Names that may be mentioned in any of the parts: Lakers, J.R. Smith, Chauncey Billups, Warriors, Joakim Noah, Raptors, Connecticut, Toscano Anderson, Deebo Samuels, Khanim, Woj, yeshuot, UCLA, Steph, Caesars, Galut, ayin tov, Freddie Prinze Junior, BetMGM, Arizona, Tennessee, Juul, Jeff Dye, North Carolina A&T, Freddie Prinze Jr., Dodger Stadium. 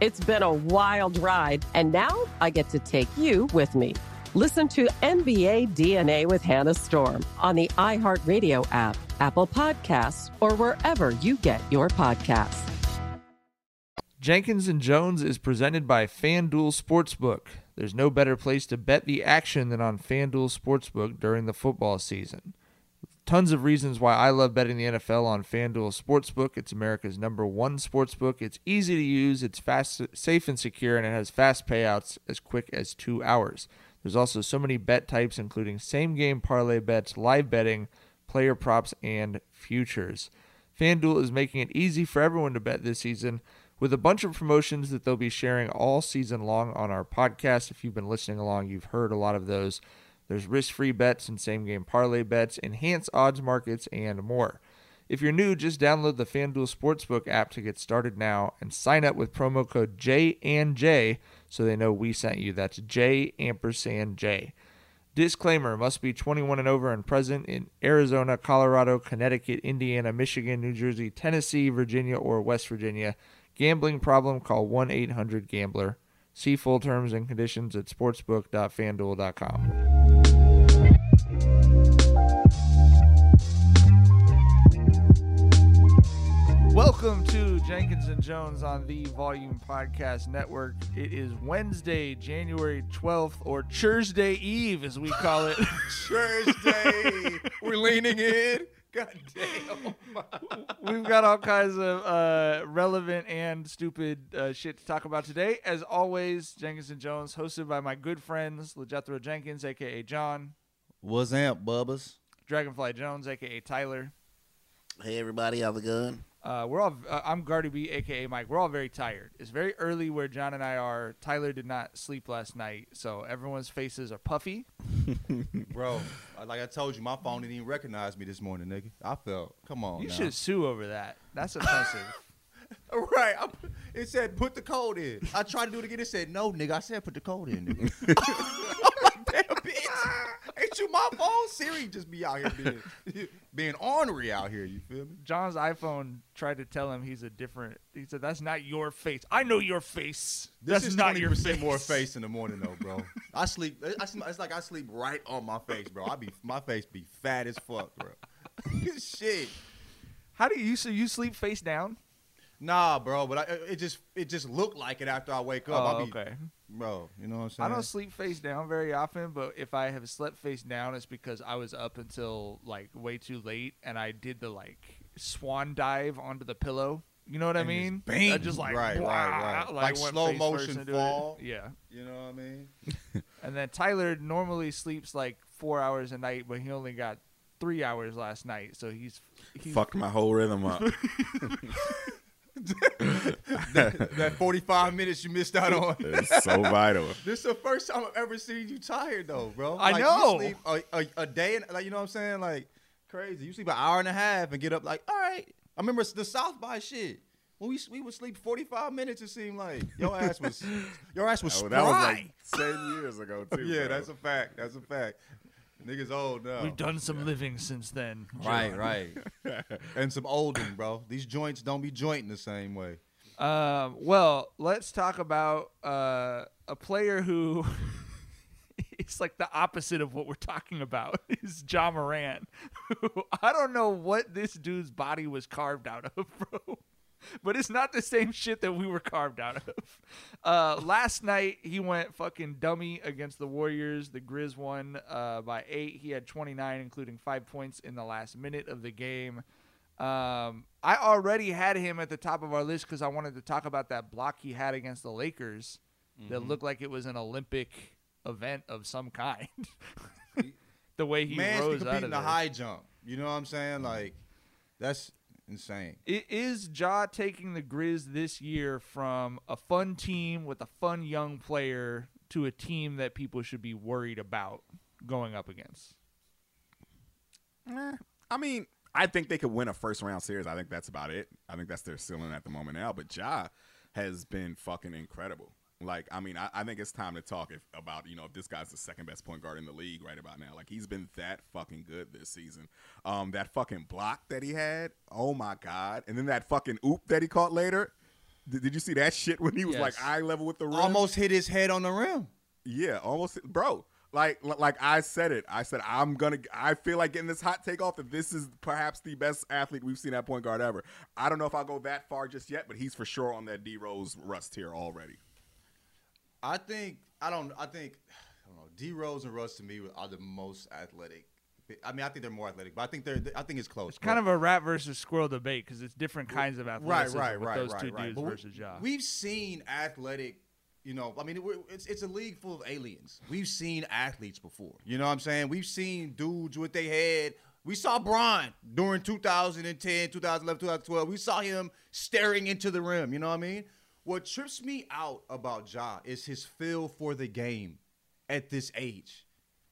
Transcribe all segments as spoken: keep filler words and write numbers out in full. It's been a wild ride, and now I get to take you with me. Listen to N B A D N A with Hannah Storm on the iHeartRadio app, Apple Podcasts, or wherever you get your podcasts. Jenkins and Jones is presented by FanDuel Sportsbook. There's no better place to bet the action than on FanDuel Sportsbook during the football season. Tons of reasons why I love betting the N F L on FanDuel Sportsbook. It's America's number one sportsbook. It's easy to use, it's fast, safe and secure, and it has fast payouts as quick as two hours. There's also so many bet types, including same-game parlay bets, live betting, player props, and futures. FanDuel is making it easy for everyone to bet this season with a bunch of promotions that they'll be sharing all season long on our podcast. If you've been listening along, you've heard a lot of those. There's risk-free bets and same-game parlay bets, enhanced odds markets, and more. If you're new, just download the FanDuel Sportsbook app to get started now and sign up with promo code J and J so they know we sent you. That's J ampersand J. Disclaimer, must be twenty-one and over and present in Arizona, Colorado, Connecticut, Indiana, Michigan, New Jersey, Tennessee, Virginia, or West Virginia. Gambling problem? Call one eight hundred gambler. See full terms and conditions at sportsbook dot fanduel dot com. Welcome to Jenkins and Jones on the Volume Podcast Network. It is Wednesday, January twelfth, or Thursday Eve, as we call it. Thursday. We're leaning in. God damn. We've got all kinds of uh, relevant and stupid uh, shit to talk about today. As always, Jenkins and Jones, hosted by my good friends, LeJethro Jenkins, a k a. John. What's up, Bubbas? Dragonfly Jones, a k a. Tyler. Hey, everybody. How's it going? Uh, we're all. Uh, I'm Gardy B, a k a. Mike. We're all very tired. It's very early where John and I are. Tyler did not sleep last night, so everyone's faces are puffy. Bro, like I told you, my phone didn't even recognize me this morning, nigga. I felt, come on. You now. should sue over that. That's offensive. Right. I, it said, put the code in. I tried to do it again. It said, no, nigga. I said, put the code in, nigga. I'm like, damn, bitch. Ain't you my phone? Siri just be out here being... being ornery out here, you feel me? John's iPhone tried to tell him he's a different. He said, "That's not your face. I know your face. This That's is not your face. More face in the morning, though, bro. I sleep. I, it's like I sleep right on my face, bro. I be my face be fat as fuck, bro. Shit. How do you so you sleep face down? Nah, bro, but I, it just it just looked like it after I wake up. Oh, I'll be, okay. Bro, you know what I'm saying? I don't sleep face down very often, but if I have slept face down, it's because I was up until, like, way too late, and I did the, like, swan dive onto the pillow. You know what and I mean? Bang. I just, like, right, blah, right, right. Like, like slow motion fall. It. Yeah. You know what I mean? And then Tyler normally sleeps, like, four hours a night, but he only got three hours last night, so he's... he's fucked my whole rhythm up. that, that forty-five minutes you missed out on. It's so vital. This is the first time I've ever seen you tired, though, bro. I like, know. You sleep a, a, a day, and, like, you know what I'm saying? Like, crazy. You sleep an hour and a half and get up like, all right. I remember the South by shit. When we we would sleep forty-five minutes, it seemed like. Your ass was your ass was oh, that was like ten years ago, too. Yeah, bro. That's a fact. That's a fact. Niggas old now. We've done some yeah. living since then. Right, right. And some olding, bro. These joints don't be jointing the same way. Um, well, let's talk about uh, a player who it's like the opposite of what we're talking about is Ja Morant. I don't know what this dude's body was carved out of, bro. But it's not the same shit that we were carved out of. Uh, last night, he went fucking dummy against the Warriors. The Grizz won uh, by eight. He had twenty-nine, including five points in the last minute of the game. Um, I already had him at the top of our list because I wanted to talk about that block he had against the Lakers mm-hmm. that looked like it was an Olympic event of some kind. The way he Man, rose he out of the high jump. You know what I'm saying? Like, that's... insane. It is Ja taking the Grizz this year from a fun team with a fun young player to a team that people should be worried about going up against? Eh, I mean, I think they could win a first round series. I think that's about it. I think that's their ceiling at the moment now. But Ja has been fucking incredible. Like, I mean, I, I think it's time to talk if, about, you know, if this guy's the second best point guard in the league right about now. Like, he's been that fucking good this season. Um, that fucking block that he had, oh, my God. And then that fucking oop that he caught later. Did, did you see that shit when he was, yes. like, eye level with the rim? Almost hit his head on the rim. Yeah, almost. Bro, like like I said it. I said, I'm going to – I feel like getting this hot take off that this is perhaps the best athlete we've seen at point guard ever. I don't know if I'll go that far just yet, but he's for sure on that D-Rose Russ tier already. I think I don't. I think I don't know. D Rose and Russ to me are the most athletic. I mean, I think they're more athletic, but I think they're. I think it's close. It's kind of a rat versus squirrel debate because it's different kinds of athleticism. Right, right, with right, those right, two right. dudes but versus Ja. We've seen athletic. You know, I mean, we're, it's it's a league full of aliens. We've seen athletes before. You know what I'm saying? We've seen dudes with their head. We saw Bron during two thousand ten, two thousand eleven, two thousand twelve. We saw him staring into the rim. You know what I mean? What trips me out about Ja is his feel for the game at this age.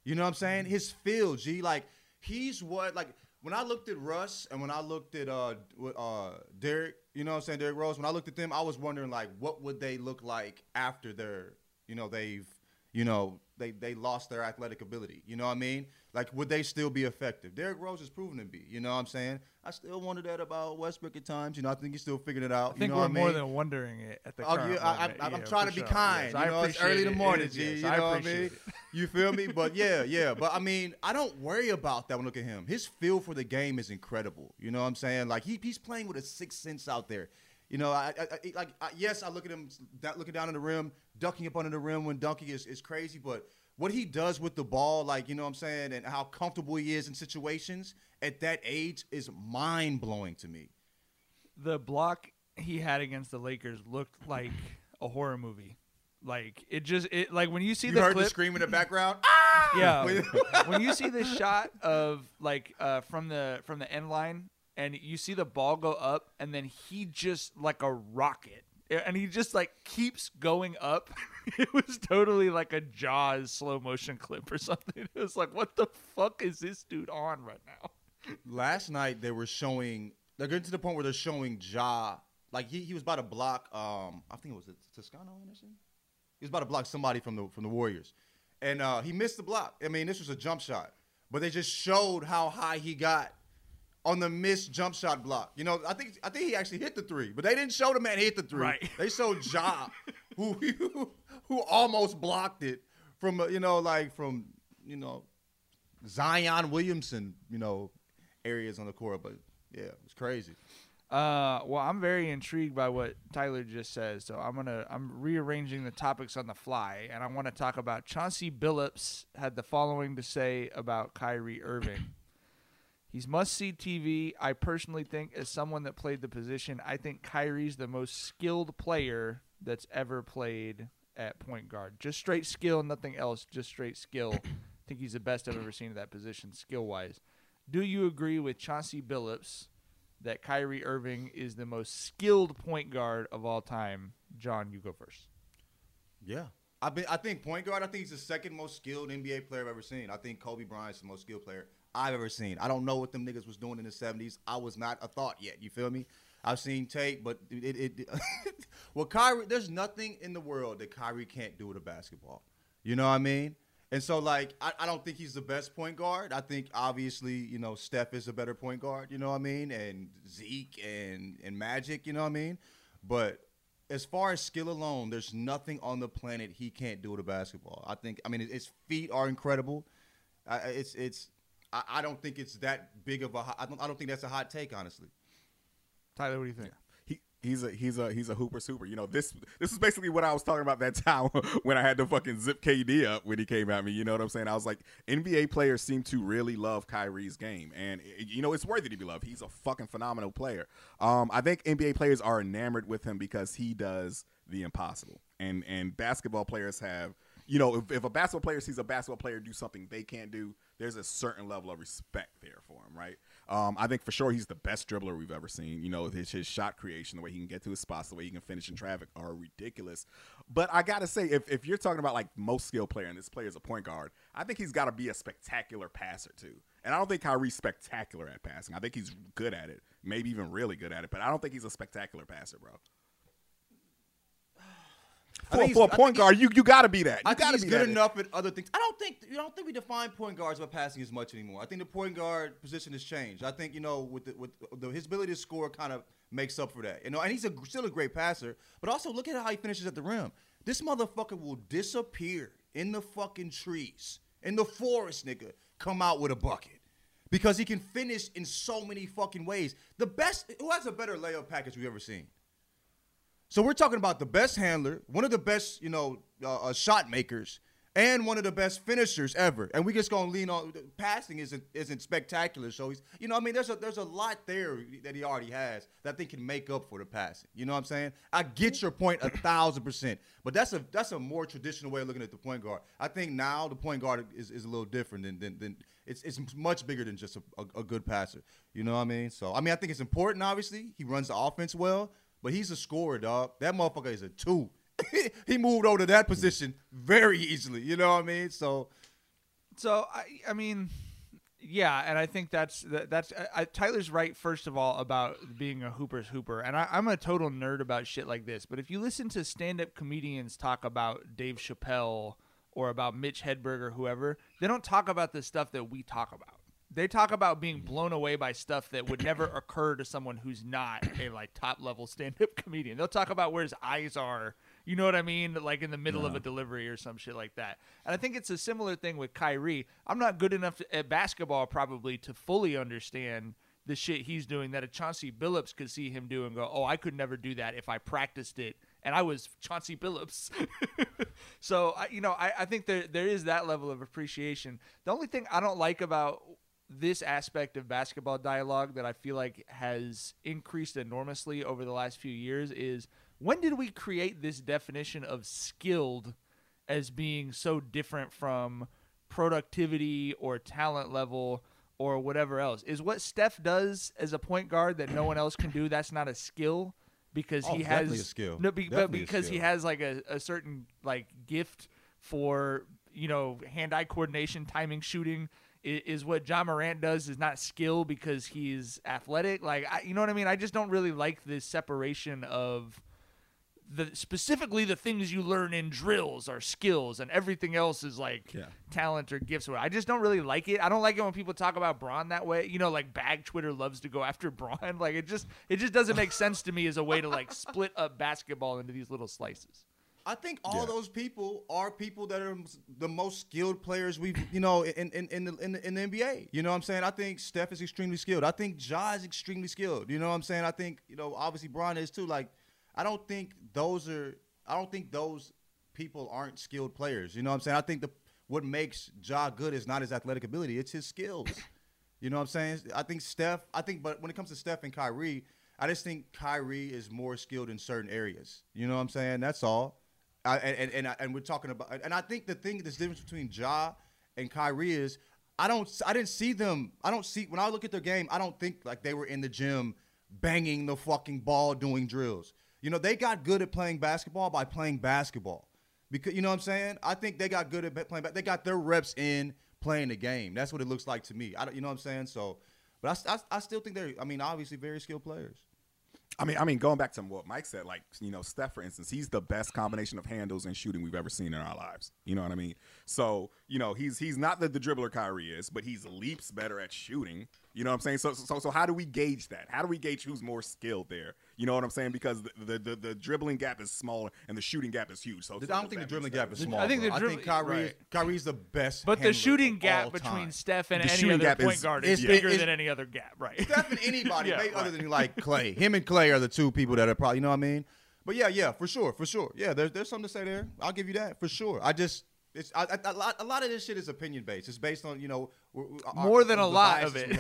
You know what I'm saying? His feel, G. Like, he's what, like, when I looked at Russ and when I looked at uh, uh, Derrick, you know what I'm saying, Derrick Rose, when I looked at them, I was wondering, like, what would they look like after they're, you know, they've, you know, they they lost their athletic ability. You know what I mean? Like, would they still be effective? Derrick Rose has proven to be. You know what I'm saying? I still wondered that about Westbrook at times. You know, I think he's still figuring it out. I think you know we're what I mean? more than wondering it at the oh, current yeah, moment. I, I, I'm yeah, trying to be sure. kind. Yes, you know, it's early in the morning, G. Yes, you know what I mean? It. You feel me? But, yeah, yeah. But, I mean, I don't worry about that when I look at him. His feel for the game is incredible. You know what I'm saying? Like, he he's playing with a sixth sense out there. You know, I, I, I like I, yes, I look at him that looking down in the rim, dunking up under the rim when dunking is, is crazy, but what he does with the ball, like, you know what I'm saying, and how comfortable he is in situations at that age is mind-blowing to me. The block he had against the Lakers looked like a horror movie. Like, it just, it like, when you see you the clip. You heard the scream in the background? Ah! Yeah. When you see the shot of, like, uh, from the from the end line, and you see the ball go up, and then he just, like a rocket. And he just, like, keeps going up. It was totally like a Jaws slow motion clip or something. It was like, what the fuck is this dude on right now? Last night they were showing – they're getting to the point where they're showing Ja. Like, he, he was about to block um, – I think it was Toscano Anderson? He was about to block somebody from the from the Warriors. And uh, he missed the block. I mean, this was a jump shot. But they just showed how high he got on the missed jump shot block. You know, I think I think he actually hit the three, but they didn't show the man hit the three. Right. They showed Ja, who, who who almost blocked it from, you know, like from, you know, Zion Williamson, you know, areas on the court. But, yeah, it was crazy. Uh, well, I'm very intrigued by what Tyler just says, so I'm gonna I'm rearranging the topics on the fly, and I want to talk about Chauncey Billups had the following to say about Kyrie Irving. He's must-see T V. I personally think, as someone that played the position, I think Kyrie's the most skilled player that's ever played at point guard. Just straight skill, nothing else, just straight skill. I think he's the best I've ever seen at that position, skill-wise. Do you agree with Chauncey Billups that Kyrie Irving is the most skilled point guard of all time? John, you go first. Yeah. I be, I think point guard, I think he's the second most skilled N B A player I've ever seen. I think Kobe Bryant's the most skilled player I've ever seen. I don't know what them niggas was doing in the seventies. I was not a thought yet. You feel me? I've seen tape, but it. it, it well, Kyrie, there's nothing in the world that Kyrie can't do with a basketball. You know what I mean? And so, like, I, I don't think he's the best point guard. I think, obviously, you know, Steph is a better point guard, you know what I mean? And Zeke and, and Magic, you know what I mean? But as far as skill alone, there's nothing on the planet he can't do with a basketball. I think, I mean, his feet are incredible. I, it's, it's, I, I don't think it's that big of a, I don't, I don't think that's a hot take, honestly. Tyler, what do you think? Yeah. He's a he's a he's a hooper super. You know, this this is basically what I was talking about that time when I had to fucking zip K D up when he came at me. You know what I'm saying? I was like, N B A players seem to really love Kyrie's game, and you know it's worthy to be loved. He's a fucking phenomenal player. Um, I think N B A players are enamored with him because he does the impossible, and and basketball players have, you know, if, if a basketball player sees a basketball player do something they can't do, there's a certain level of respect there for him, right? Um, I think for sure he's the best dribbler we've ever seen. You know, his, his shot creation, the way he can get to his spots, the way he can finish in traffic are ridiculous. But I got to say, if, if you're talking about, like, most skilled player, and this player is a point guard, I think he's got to be a spectacular passer too. And I don't think Kyrie's spectacular at passing. I think he's good at it, maybe even really good at it. But I don't think he's a spectacular passer, bro. For, for a point guard, you you gotta be that. You I gotta think he's be good that enough at other things. I don't think you don't think we define point guards by passing as much anymore. I think the point guard position has changed. I think, you know, with the, with the, his ability to score kind of makes up for that. You know, and he's a, still a great passer, but also look at how he finishes at the rim. This motherfucker will disappear in the fucking trees, in the forest, nigga. Come out with a bucket because he can finish in so many fucking ways. The best. Who has a better layup package we've ever seen? So we're talking about the best handler, one of the best, you know, uh, uh, shot makers, and one of the best finishers ever. And we just gonna lean on passing isn't isn't spectacular. So he's, you know, I mean, there's a there's a lot there that he already has that I think can make up for the passing. You know what I'm saying? I get your point a thousand percent, but that's a that's a more traditional way of looking at the point guard. I think now the point guard is, is a little different than than, than it's it's much bigger than just a, a, a good passer. You know what I mean? So I mean, I think it's important. Obviously, he runs the offense well. But he's a scorer, dog. That motherfucker is a two. He moved over to that position very easily. You know what I mean? So, so I, I mean, yeah. And I think that's that's I, Tyler's right. First of all, about being a hooper's hooper, and I, I'm a total nerd about shit like this. But if you listen to stand-up comedians talk about Dave Chappelle or about Mitch Hedberg or whoever, they don't talk about the stuff that we talk about. They talk about being blown away by stuff that would never occur to someone who's not a like top level stand up comedian. They'll talk about where his eyes are, you know what I mean? Like in the middle no. of a delivery or some shit like that. And I think it's a similar thing with Kyrie. I'm not good enough to, at basketball probably to fully understand the shit he's doing that a Chauncey Billups could see him do and go, oh, I could never do that if I practiced it. And I was Chauncey Billups. So, I, you know, I, I think there there is that level of appreciation. The only thing I don't like about this aspect of basketball dialogue that I feel like has increased enormously over the last few years is when did we create this definition of skilled as being so different from productivity or talent level or whatever else? Is what Steph does as a point guard that no one else can do, that's not a skill because oh, he has a skill. No, be, but because skill. He has like a, a certain like gift for, you know, hand-eye coordination, timing, shooting. Is what Ja Morant does is not skill because he's athletic. Like, I, you know what I mean? I just don't really like this separation of the specifically the things you learn in drills are skills and everything else is like yeah. talent or gifts. I just don't really like it. I don't like it when people talk about Bron that way. You know, like bag Twitter loves to go after Bron. Like it just, it just doesn't make sense to me as a way to like split up basketball into these little slices. I think all yeah. those people are people that are the most skilled players we've, you know, in, in, in, the, in, the, in the N B A. You know what I'm saying? I think Steph is extremely skilled. I think Ja is extremely skilled. You know what I'm saying? I think, you know, obviously Bron is too. Like, I don't think those are – I don't think those people aren't skilled players. You know what I'm saying? I think the what makes Ja good is not his athletic ability. It's his skills. You know what I'm saying? I think Steph – I think – but when it comes to Steph and Kyrie, I just think Kyrie is more skilled in certain areas. You know what I'm saying? That's all. I, and and and we're talking about, and I think the thing, this difference between Ja and Kyrie is, I don't, I didn't see them. I don't see when I look at their game. I don't think like they were in the gym banging the fucking ball doing drills. You know, they got good at playing basketball by playing basketball, because you know what I'm saying. I think they got good at playing. They got their reps in playing the game. That's what it looks like to me. I don't, you know what I'm saying. So, but I, I, I still think they're. I mean, obviously, very skilled players. I mean, I mean, going back to what Mike said, like, you know, Steph, for instance, he's the best combination of handles and shooting we've ever seen in our lives. You know what I mean? So, you know, he's he's not the, the dribbler Kyrie is, but he's leaps better at shooting. You know what I'm saying? So, so so how do we gauge that? How do we gauge who's more skilled there? You know what I'm saying? Because the the, the, the dribbling gap is smaller and the shooting gap is huge. So, so I don't think the dribbling gap is small. I think, the I think Kyrie right. Kyrie's the best. But the shooting gap between time. Steph and the any other point is, guard is, is bigger is, than any other gap, right? Steph and anybody yeah, right. other than like Klay. Him and Klay are the two people that are probably, you know what I mean? But yeah, yeah, for sure, for sure. Yeah, there's there's something to say there. I'll give you that for sure. I just. It's I, I, a lot. A lot of this shit is opinion based. It's based on you know our, more than a lot of it,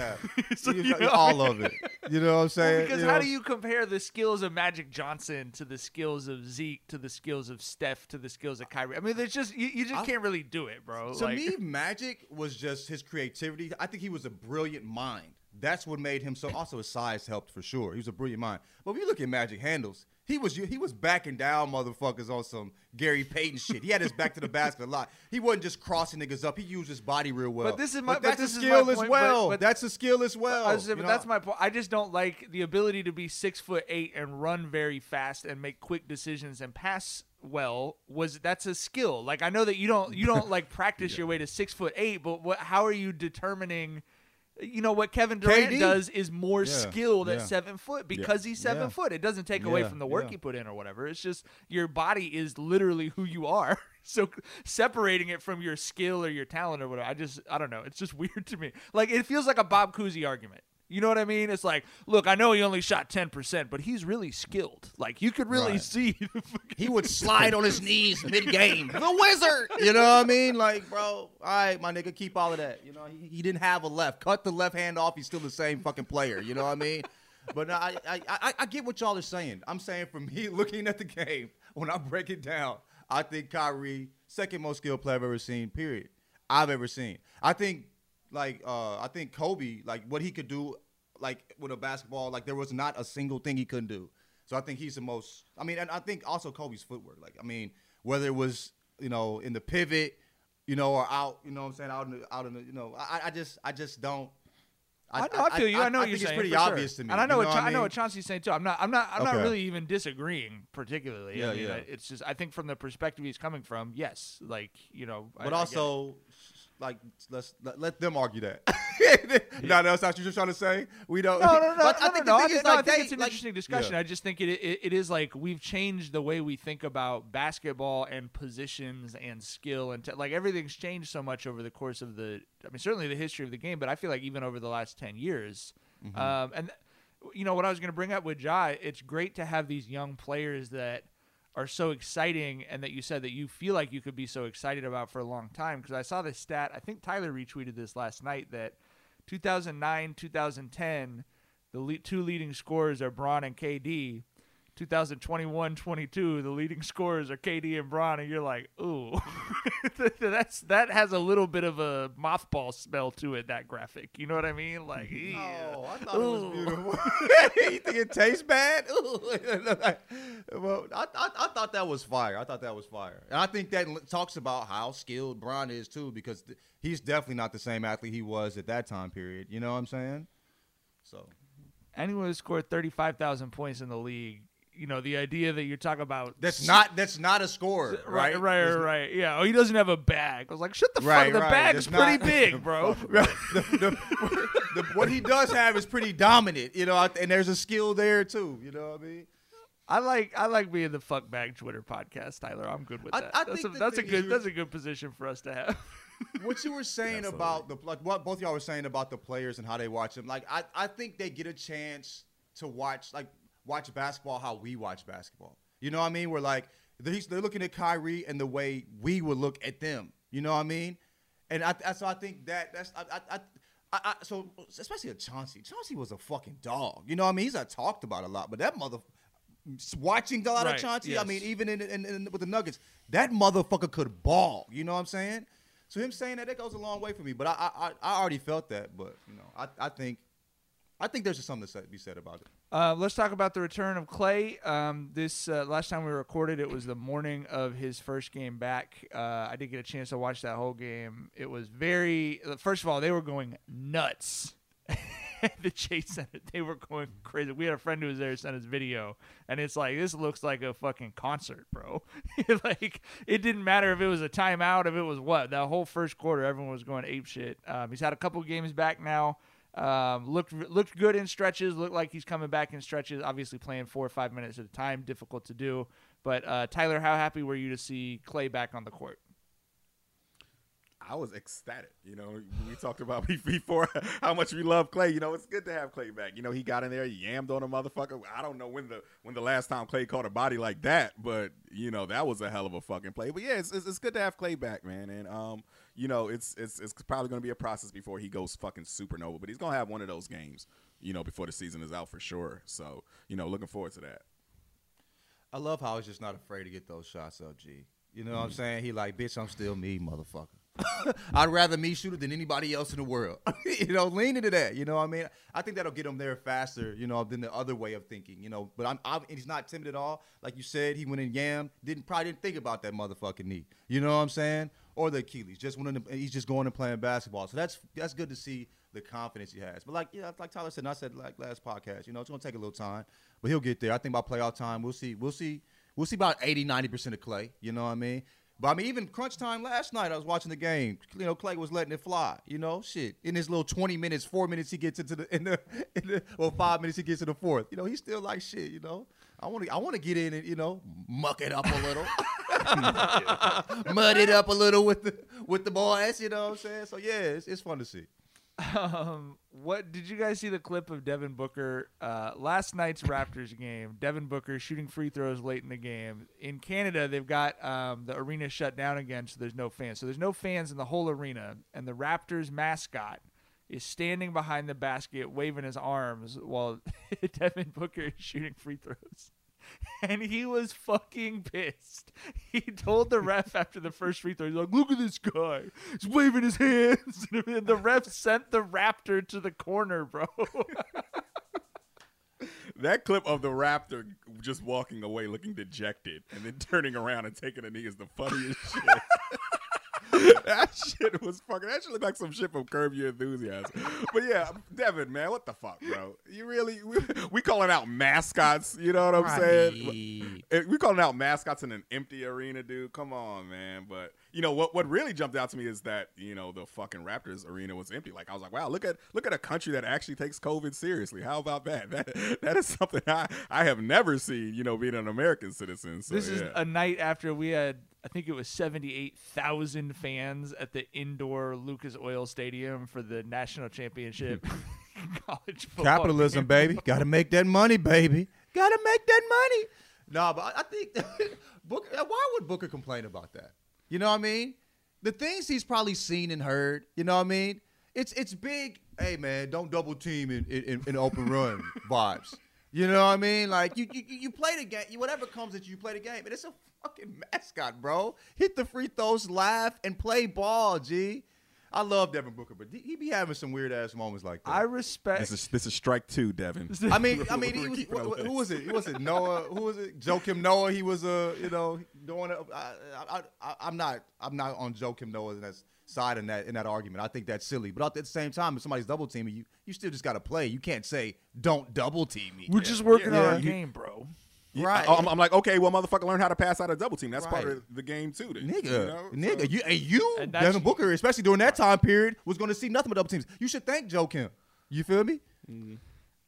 so, you know, you know, all of it. You know what I'm saying? Well, because you how know? do you compare the skills of Magic Johnson to the skills of Zeke to the skills of Steph to the skills of Kyrie? I mean, there's just you, you just I, can't really do it, bro. To like, me, Magic was just his creativity. I think he was a brilliant mind. That's what made him so. Also, his size helped for sure. He was a brilliant mind. But when you look at Magic handles. He was he was backing down motherfuckers on some Gary Payton shit. He had his back to the basket a lot. He wasn't just crossing niggas up. He used his body real well. But this is my but that's but this a skill is my point, as well. But, but that's a skill as well. I was saying, but that's my point. I just don't like the ability to be six foot eight and run very fast and make quick decisions and pass well. Was that's a skill? Like I know that you don't you don't like practice yeah. your way to six foot eight. But what? How are you determining? You know what Kevin Durant K D does is more yeah, skilled yeah. at seven foot because yeah, he's seven yeah. foot. It doesn't take yeah, away from the work yeah. you put in or whatever. It's just your body is literally who you are. So separating it from your skill or your talent or whatever, I just I don't know. It's just weird to me. Like it feels like a Bob Cousy argument. You know what I mean? It's like, look, I know he only shot ten percent, but he's really skilled. Like, you could really right. see. He would slide on his knees mid-game. The wizard! You know what I mean? Like, bro, all right, my nigga, keep all of that. You know, he, he didn't have a left. Cut the left hand off. He's still the same fucking player. You know what I mean? But no, I, I, I, I get what y'all are saying. I'm saying for me, looking at the game, when I break it down, I think Kyrie, second most skilled player I've ever seen, period. I've ever seen. I think, like, uh, I think Kobe, like, what he could do, like with a basketball, like there was not a single thing he couldn't do. So I think he's the most, I mean, and I think also Kobe's footwork. Like, I mean, whether it was, you know, in the pivot, you know, or out, you know what I'm saying? Out in the, out in the, you know, I, I just, I just don't. I, I, know, I, I feel you. I know I, I you're think saying it's pretty obvious sure. to me. And I know, you know what, what I mean? I know what Chauncey's saying too. I'm not. I'm not. I'm okay. not really even disagreeing particularly. Yeah, I mean, yeah. It's just I think from the perspective he's coming from, yes, like you know. But I, also, I like let's let, let them argue that. No, that's not what you're trying to say. We don't. No, no, no. I think it's an like, interesting discussion. Yeah. I just think it, it it is like we've changed the way we think about basketball and positions and skill and t like everything's changed so much over the course of the. I mean, certainly the history of the game, but I feel like even over the last ten years. Mm-hmm. um, and, you know, what I was going to bring up with Ja, it's great to have these young players that are so exciting and that you said that you feel like you could be so excited about for a long time. Because I saw this stat. I think Tyler retweeted this last night that two thousand nine, two thousand ten, the le two leading scorers are Bron and K D. two thousand twenty-one, twenty-two, the leading scorers are K D and Bron, and you're like, ooh, that's that has a little bit of a mothball smell to it. That graphic, you know what I mean? Like, yeah. Oh, I thought ooh. It was beautiful. You think it tastes bad? Well, I, I I thought that was fire. I thought that was fire, and I think that talks about how skilled Bron is too, because th he's definitely not the same athlete he was at that time period. You know what I'm saying? So, anyone who scored thirty-five thousand points in the league. You know, the idea that you're talking about. That's not that's not a scorer, right? Right, right, right, right. Yeah. Oh, he doesn't have a bag. I was like, shut the right, fuck. The right. bag's that's pretty not, big, bro. the, the, the, what he does have is pretty dominant, you know, and there's a skill there, too. You know what I mean? I like I like being the fuck bag Twitter podcast, Tyler. I'm good with that. I, I that's, think a, that's a good that's a good position for us to have. What you were saying about the like what both y'all were saying about the players and how they watch them. Like I, I think they get a chance to watch like watch basketball how we watch basketball. You know what I mean? We're like they're, they're looking at Kyrie and the way we would look at them. You know what I mean? And I, I so I think that that's I I. I I, I, so especially a Chauncey. Chauncey was a fucking dog. You know what I mean? He's not talked about a lot, but that mother watching a lot right, of Chauncey. Yes. I mean, even in, in, in with the Nuggets, that motherfucker could ball. You know what I'm saying? So him saying that, that goes a long way for me. But I I, I already felt that. But you know, I, I think I think there's just something to be said about it. Uh, let's talk about the return of Klay. Um, this uh, last time we recorded, it was the morning of his first game back. Uh, I did get a chance to watch that whole game. It was very – first of all, they were going nuts at the Chase Center. They were going crazy. We had a friend who was there sent us video, and it's like, this looks like a fucking concert, bro. Like, it didn't matter if it was a timeout, if it was what. That whole first quarter, everyone was going apeshit. Um, he's had a couple games back now. Um, looked looked good in stretches. Looked like he's coming back in stretches. Obviously, playing four or five minutes at a time, difficult to do. But uh, Tyler, how happy were you to see Klay back on the court? I was ecstatic. You know, we talked about before how much we love Klay. You know, it's good to have Klay back. You know, he got in there, yammed on a motherfucker. I don't know when the when the last time Klay caught a body like that, but you know, that was a hell of a fucking play. But yeah, it's it's, it's good to have Klay back, man. And um. You know, it's it's it's probably going to be a process before he goes fucking supernova, but he's going to have one of those games, you know, before the season is out for sure. So, you know, looking forward to that. I love how he's just not afraid to get those shots up, G. You know mm-hmm. what I'm saying? He like, bitch, I'm still me, motherfucker. I'd rather me shoot it than anybody else in the world. You know, lean into that. You know what I mean? I think that'll get him there faster, you know, than the other way of thinking, you know. But I'm, I'm he's not timid at all. Like you said, he went in yam, didn't probably didn't think about that motherfucking knee. You know what I'm saying? Or the Achilles, just wanting to, he's just going and playing basketball. So that's that's good to see the confidence he has. But like yeah, like Tyler said, and I said like last podcast, you know, it's gonna take a little time, but he'll get there. I think by playoff time, we'll see, we'll see, we'll see about eighty, ninety percent of Klay. You know what I mean? But I mean, even crunch time last night, I was watching the game. You know, Klay was letting it fly. You know, shit. In his little twenty minutes, four minutes he gets into the in the, in the well, five minutes he gets to the fourth. You know, he's still like shit. You know, I want to I want to get in and you know muck it up a little. Mud it up a little with the with the boys, you know what I'm saying? So yeah, it's, it's fun to see. Um, what did you guys see the clip of Devin Booker uh, last night's Raptors game? Devin Booker shooting free throws late in the game. In Canada, they've got um, the arena shut down again, so there's no fans. So there's no fans in the whole arena, and the Raptors mascot is standing behind the basket waving his arms while Devin Booker is shooting free throws. And he was fucking pissed. He told the ref after the first free throw, he's like, look at this guy. He's waving his hands. And the ref sent the Raptor to the corner, bro. That clip of the Raptor just walking away looking dejected and then turning around and taking a knee is the funniest shit. That shit was fucking, that shit looked like some shit from Curb Your Enthusiasm. But yeah, Devin, man, what the fuck, bro? You really, we, we calling out mascots, you know what I'm right. saying? We calling out mascots in an empty arena, dude. Come on, man. But, you know, what, what really jumped out to me is that, you know, the fucking Raptors arena was empty. Like, I was like, wow, look at look at a country that actually takes COVID seriously. How about that? That That is something I, I have never seen, you know, being an American citizen. So, this is yeah. a night after we had, I think it was seventy-eight thousand fans at the indoor Lucas Oil Stadium for the national championship. College football capitalism, game. Baby. Got to make that money, baby. Got to make that money. No, but I think Booker, why would Booker complain about that? You know what I mean? The things he's probably seen and heard. You know what I mean? It's it's big. Hey man, don't double team in in, in open run vibes. You know what I mean? Like you you you play the game. Whatever comes at you, you play the game. And it's a fucking mascot, bro. Hit the free throws, laugh, and play ball, G. I love Devin Booker, but he be having some weird ass moments like that. I respect. This is, this is strike two, Devin. I mean, I mean, he was, wh- who was it? Who was it? Noah? Who was it? Joakim Noah. He was a, uh, you know, doing. A, I, I, I, I'm not. I'm not on Joakim Noah's side in that in that argument. I think that's silly. But at the same time, if somebody's double teaming you, you still just got to play. You can't say don't double team me. We're yeah. just working yeah. on our yeah. game, bro. Yeah, right. I'm, I'm like, okay, well, motherfucker, learn how to pass out a double team. That's right. part of the game, too. Then, nigga, you know? nigga, so, you, and you, and Devin Booker, especially during that time period, was going to see nothing but double teams. You should thank Joakim. You feel me? Mm-hmm.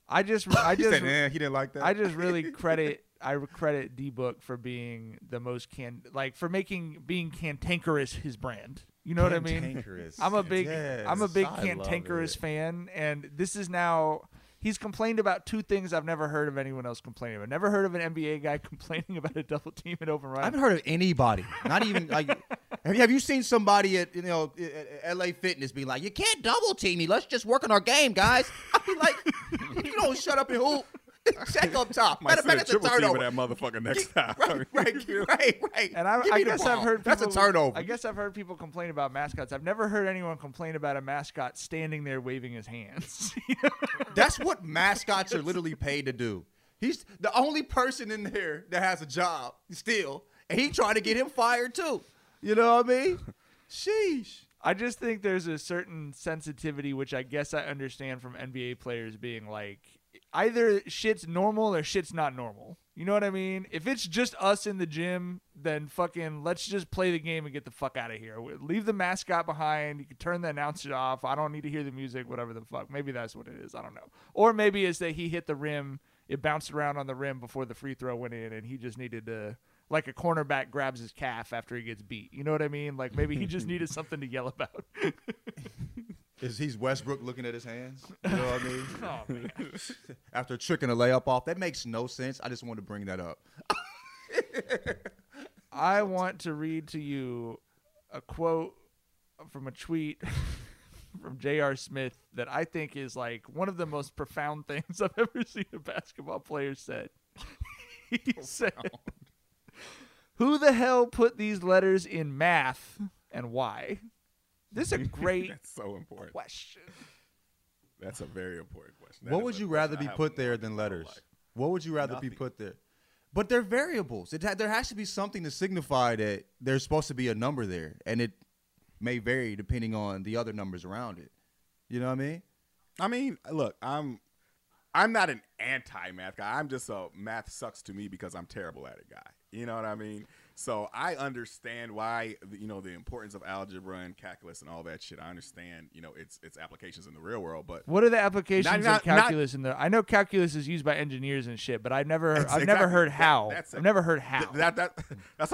I just, I just, he, said, nah, he didn't like that. I just really credit I credit D-Book for being the most can like for making being cantankerous his brand. You know what I mean? Cantankerous. I'm a big yes. I'm a big I cantankerous fan, and this is now he's complained about two things I've never heard of anyone else complaining about. Never heard of an N B A guy complaining about a double team and overrun. I haven't heard of anybody. Not even like have you, have you seen somebody at you know at L A Fitness be like, "You can't double team me. Let's just work on our game, guys." I'd be like, "You don't shut up and hoop." Check up top. Might have been a turnover. That motherfucker next time. Right, right, right, right. And I, I guess I've heard people, that's a turnover. I guess I've heard people complain about mascots. I've never heard anyone complain about a mascot standing there waving his hands. That's what mascots are literally paid to do. He's the only person in there that has a job still, and he trying to get him fired too. You know what I mean? Sheesh. I just think there's a certain sensitivity, which I guess I understand from N B A players being like, either shit's normal or shit's not normal. You know what I mean? If it's just us in the gym, then fucking let's just play the game and get the fuck out of here. Leave the mascot behind. You can turn the announcer off. I don't need to hear the music, whatever the fuck. Maybe that's what it is. I don't know. Or maybe it's that he hit the rim. It bounced around on the rim before the free throw went in, and he just needed to, like a cornerback grabs his calf after he gets beat. You know what I mean? Like maybe he just needed something to yell about. Is he's Westbrook looking at his hands? You know what I mean? Oh, man. After tricking a layup off. That makes no sense. I just wanted to bring that up. I want to read to you a quote from a tweet from J R Smith that I think is like one of the most profound things I've ever seen a basketball player said. He profound. said, "Who the hell put these letters in math and why?" This is a great That's so important. question. That's a very important question. That what would you rather be put there than letters? Like, what would you rather nothing. be put there? But they're variables. It ha- there has to be something to signify that there's supposed to be a number there, and it may vary depending on the other numbers around it. You know what I mean? I mean, look, I'm I'm not an anti-math guy. I'm just a math sucks to me because I'm terrible at it guy. You know what I mean? So I understand why, you know, the importance of algebra and calculus and all that shit. I understand, you know, its its applications in the real world. But what are the applications not, not, of calculus not, in the? I know calculus is used by engineers and shit, but I've never, I've exactly, never heard how. That, that's I've a, never heard how. That that, that that's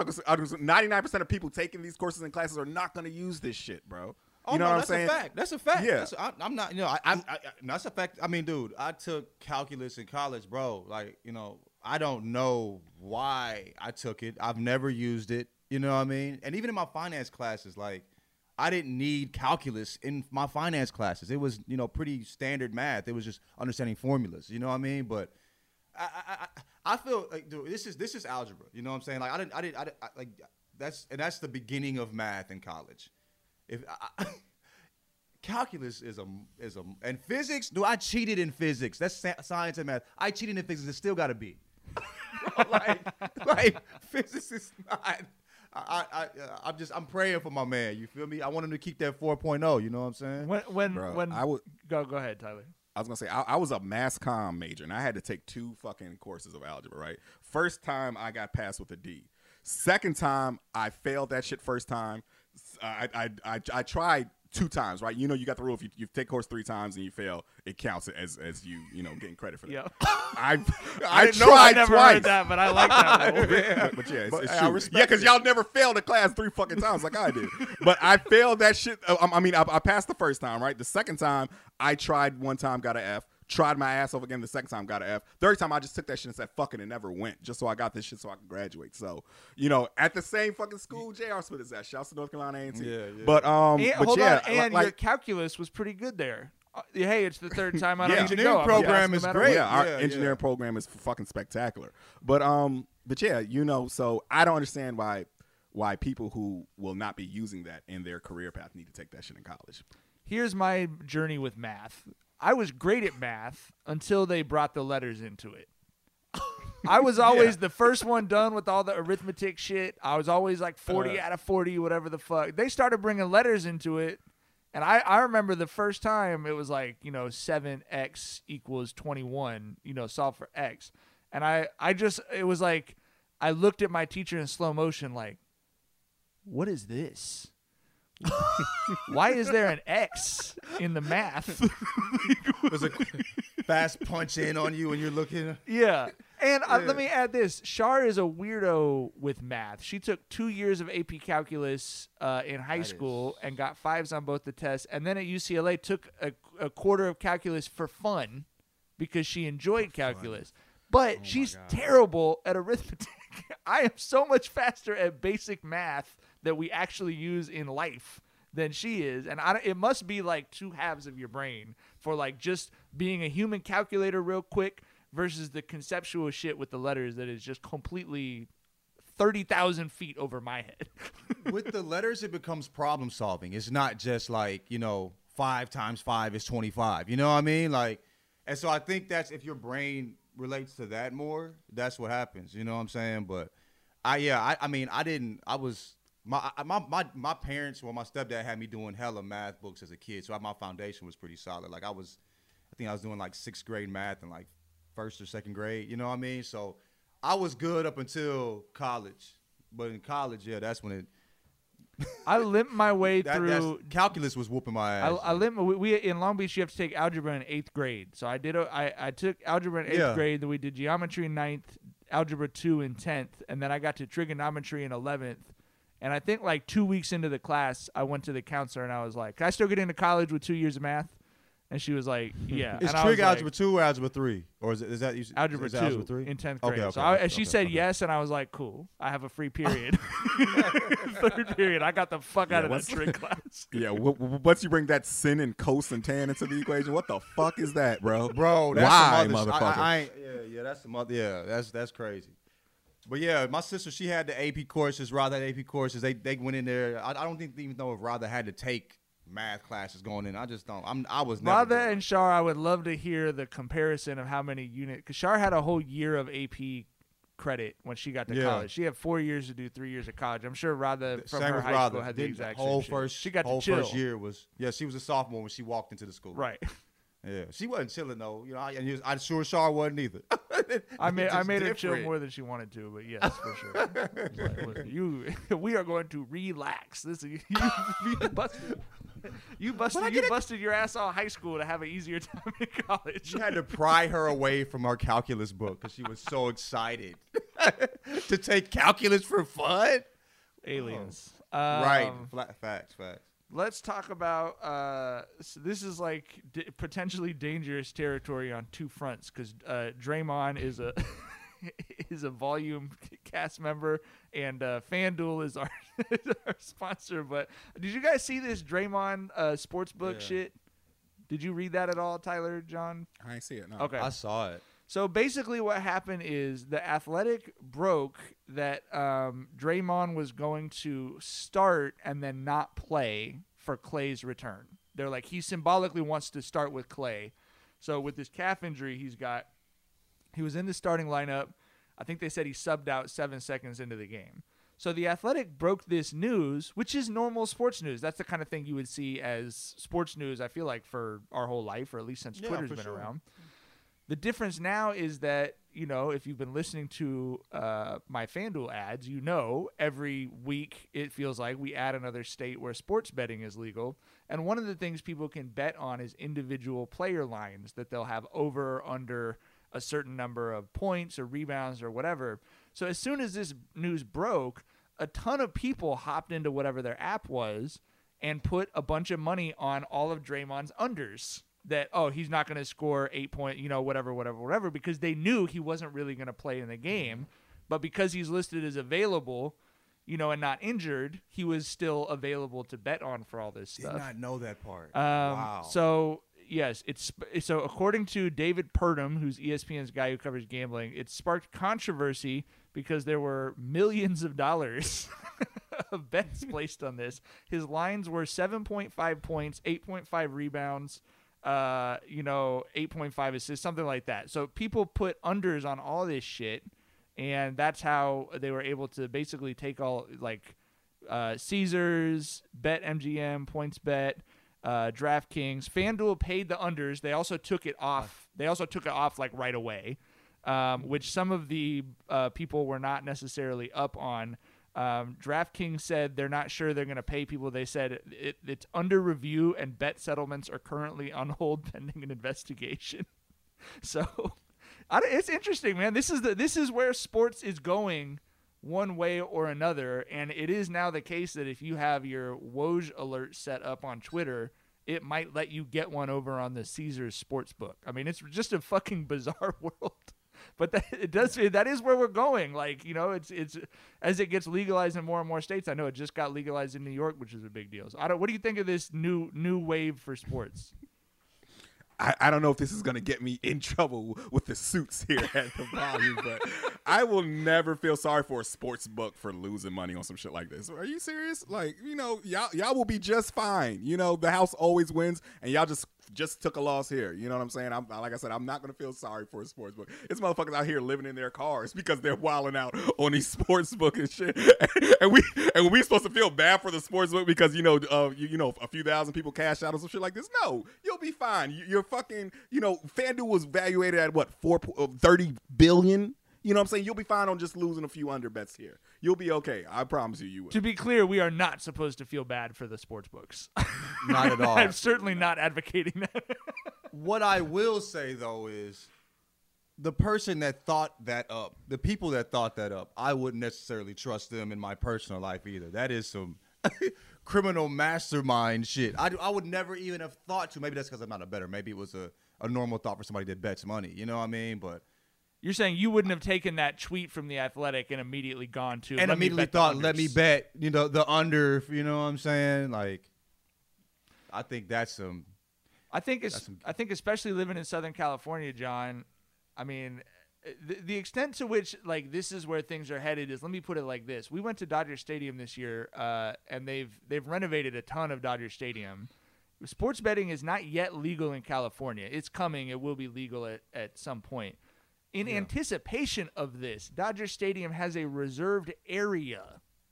like ninety-nine percent of people taking these courses and classes are not going to use this shit, bro. Oh, you know no, what that's I'm saying? a fact. That's a fact. Yeah. That's, I, I'm not, you know, I, I, I, that's a fact. I mean, dude, I took calculus in college, bro. Like, you know. I don't know why I took it. I've never used it. You know what I mean? And even in my finance classes, like, I didn't need calculus in my finance classes. It was, you know, pretty standard math. It was just understanding formulas. You know what I mean? But I, I, I, I feel like, dude, this is this is algebra. You know what I'm saying? Like, I didn't, I didn't, I didn't I, like that's and that's the beginning of math in college. If I, Calculus is a is a and physics. Dude, I cheated in physics. That's science and math. I cheated in physics. It still got to be. like, like physics is not. I, I, I, I'm just, I'm praying for my man. You feel me? I want him to keep that four point oh. You know what I'm saying? When, when, Bro, when I would go, go ahead, Tyler. I was gonna say I, I was a mass comm major and I had to take two fucking courses of algebra. Right, first time I got passed with a D. Second time I failed that shit. First time I, I, I, I tried. Two times, right? You know, you got the rule. If you, you take course three times and you fail, it counts as as you, you know, getting credit for that. Yep. I I, I tried know I never twice. heard that, but I like that rule. yeah. But, but yeah, it's, but, it's true. Yeah, because y'all never failed a class three fucking times like I did. But I failed that shit. I, I mean, I, I passed the first time, right? The second time, I tried one time, got an F. Tried my ass off again the second time, got an F. Third time, I just took that shit and said, fuck it, and never went, just so I got this shit so I could graduate. So, you know, at the same fucking school, J R Smith is at. Shouts to North Carolina A and T. Yeah, yeah. But, um, and, but hold yeah, on, and like, your calculus was pretty good there. Uh, hey, it's the third time I don't yeah. need to go. Engineering program is great. Yeah, our yeah, engineering yeah. program is fucking spectacular. But, um, but yeah, you know, so I don't understand why why people who will not be using that in their career path need to take that shit in college. Here's my journey with math. I was great at math until they brought the letters into it. I was always yeah. the first one done with all the arithmetic shit. I was always like forty uh, out of forty, whatever the fuck. They started bringing letters into it. And I, I remember the first time it was like, you know, seven x equals twenty-one, you know, solve for x. And I, I just, it was like, I looked at my teacher in slow motion like, what is this? Why is there an X in the math? There's a fast punch in on you when you're looking. Yeah. And uh, let me add this. Shar is a weirdo with math. She took two years of A P calculus uh, in high that school is... and got fives on both the tests. And then at U C L A took a, a quarter of calculus for fun because she enjoyed for calculus. Fun. But oh she's terrible at arithmetic. I am so much faster at basic math that we actually use in life than she is. And I, it must be like two halves of your brain for like just being a human calculator real quick versus the conceptual shit with the letters that is just completely thirty thousand feet over my head. With the letters, it becomes problem solving. It's not just like, you know, five times five is twenty-five. You know what I mean? Like, and so I think that's if your brain relates to that more, that's what happens. You know what I'm saying? But I, yeah, I, I mean, I didn't, I was, my, my, my, my parents, well, my stepdad had me doing hella math books as a kid. So I, my foundation was pretty solid. Like I was, I think I was doing like sixth grade math and like first or second grade, you know what I mean? So I was good up until college, but in college, yeah, that's when it, I limped my way that, through. Calculus was whooping my ass. I, I limped. We, we in Long Beach, you have to take algebra in eighth grade. So I did. A, I, I took algebra in eighth yeah. grade. Then we did geometry in ninth, algebra two in tenth, and then I got to trigonometry in eleventh. And I think like two weeks into the class, I went to the counselor and I was like, "Can I still get into college with two years of math?" And she was like, "Yeah." Is trig like, algebra two or algebra three, or is, it, is that is algebra is that two algebra three? In tenth grade? Okay, okay, so I, and she okay, said okay. yes, and I was like, "Cool, I have a free period, third period." I got the fuck yeah, out of that trig class. Yeah, w- w- once you bring that sin and cos and tan into the equation, what the fuck is that, bro? Bro, that's why, motherfucker? I, I, I ain't, yeah, yeah, that's the mother. Yeah, that's that's crazy. But yeah, my sister, she had the A P courses. Rather had A P courses. They they went in there. I, I don't think they even know if Rather had to take math classes going in. I just don't. I'm. I was. Never Rather and Shar, I would love to hear the comparison of how many units. Because Shar had a whole year of A P credit when she got to yeah. college. She had four years to do three years of college. I'm sure Rather from same her high Rather. School had the Did exact whole same first. Shit. She got whole to chill. First year was. Yeah, she was a sophomore when she walked into the school. Right. Yeah, she wasn't chilling though. You know, I, and was, I'm sure Shar wasn't either. I made I made different. her chill more than she wanted to, but yes, for sure. Like, you, we are going to relax. This is you. you busted, you busted, you busted your ass all high school to have an easier time in college. She had to pry her away from our calculus book because she was so excited to take calculus for fun. Aliens, oh. um, right? Flat facts, facts. Let's talk about uh, so this is like d- potentially dangerous territory on two fronts because uh, Draymond is a is a volume cast member and uh, FanDuel is our, is our sponsor. But did you guys see this Draymond uh, sportsbook yeah. shit? Did you read that at all, Tyler, John? I didn't see it. No, okay, I saw it. So basically, what happened is The Athletic broke that um, Draymond was going to start and then not play for Klay's return. They're like, he symbolically wants to start with Klay. So with this calf injury he's got, he was in the starting lineup. I think they said he subbed out seven seconds into the game. So The Athletic broke this news, which is normal sports news. That's the kind of thing you would see as sports news, I feel like, for our whole life, or at least since yeah, Twitter's been sure. around. The difference now is that, you know, if you've been listening to uh, my FanDuel ads, you know every week it feels like we add another state where sports betting is legal. And one of the things people can bet on is individual player lines that they'll have over, under a certain number of points or rebounds or whatever. So as soon as this news broke, a ton of people hopped into whatever their app was and put a bunch of money on all of Draymond's unders. That, oh, he's not going to score eight point, you know, whatever, whatever, whatever, because they knew he wasn't really going to play in the game. But because he's listed as available, you know, and not injured, he was still available to bet on for all this stuff. Did not know that part. Um, wow. So, yes, it's so according to David Purdom, who's E S P N's guy who covers gambling, it sparked controversy because there were millions of dollars of bets placed on this. His lines were seven point five points, eight point five rebounds, uh you know eight point five assists, something like that. So people put unders on all this shit, and that's how they were able to basically take all like uh Caesars, BetMGM, PointsBet, uh DraftKings. FanDuel paid the unders. They also took it off they also took it off like right away, um which some of the uh people were not necessarily up on. Um, DraftKings said they're not sure they're going to pay people. They said it, it, it's under review and bet settlements are currently on hold pending an investigation. So I don't, it's interesting, man. This is the this is where sports is going one way or another, and it is now the case that if you have your Woj alert set up on Twitter, it might let you get one over on the Caesars Sportsbook. I mean, it's just a fucking bizarre world. But that, it does. That is where we're going. Like, you know, it's it's as it gets legalized in more and more states. I know it just got legalized in New York, which is a big deal. So I don't. What do you think of this new new wave for sports? I, I don't know if this is going to get me in trouble with the suits here at the volume, but I will never feel sorry for a sports book for losing money on some shit like this. Are you serious? Like, you know, y'all y'all will be just fine. You know, the house always wins, and y'all just just took a loss here. You know what I'm saying? I'm like I said, I'm not going to feel sorry for a sports book. It's motherfuckers out here living in their cars because they're wilding out on these sports book and shit. and we and we supposed to feel bad for the sports book because, you know, uh, you, you know, a few thousand people cash out on some shit like this. No, you'll be fine. You, you're fucking, you know, FanDuel was valuated at what, four, thirty billion. You know what I'm saying? You'll be fine on just losing a few under bets here. You'll be okay. I promise you, you will. To be clear, we are not supposed to feel bad for the sports books. Not at all. I'm certainly not advocating that. What I will say, though, is the person that thought that up, the people that thought that up, I wouldn't necessarily trust them in my personal life either. That is some criminal mastermind shit. I, I would never even have thought to. Maybe that's because I'm not a bettor. Maybe it was a, a normal thought for somebody that bets money. You know what I mean? But. You're saying you wouldn't have taken that tweet from The Athletic and immediately gone to and immediately thought, let me bet, you know, the under. You know what I'm saying? Like, I think that's some. I think it's. Some, I think especially living in Southern California, John. I mean, the, the extent to which like this is where things are headed is. Let me put it like this: we went to Dodger Stadium this year, uh, and they've they've renovated a ton of Dodger Stadium. Sports betting is not yet legal in California. It's coming. It will be legal at at some point. In yeah. anticipation of this, Dodger Stadium has a reserved area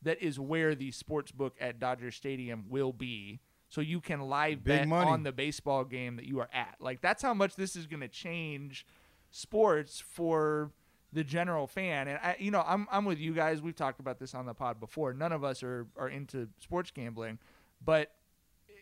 that is where the sports book at Dodger Stadium will be, so you can live Big bet money. on the baseball game that you are at. Like, that's how much this is going to change sports for the general fan. And I, you know, I'm I'm with you guys. We've talked about this on the pod before. None of us are are into sports gambling, but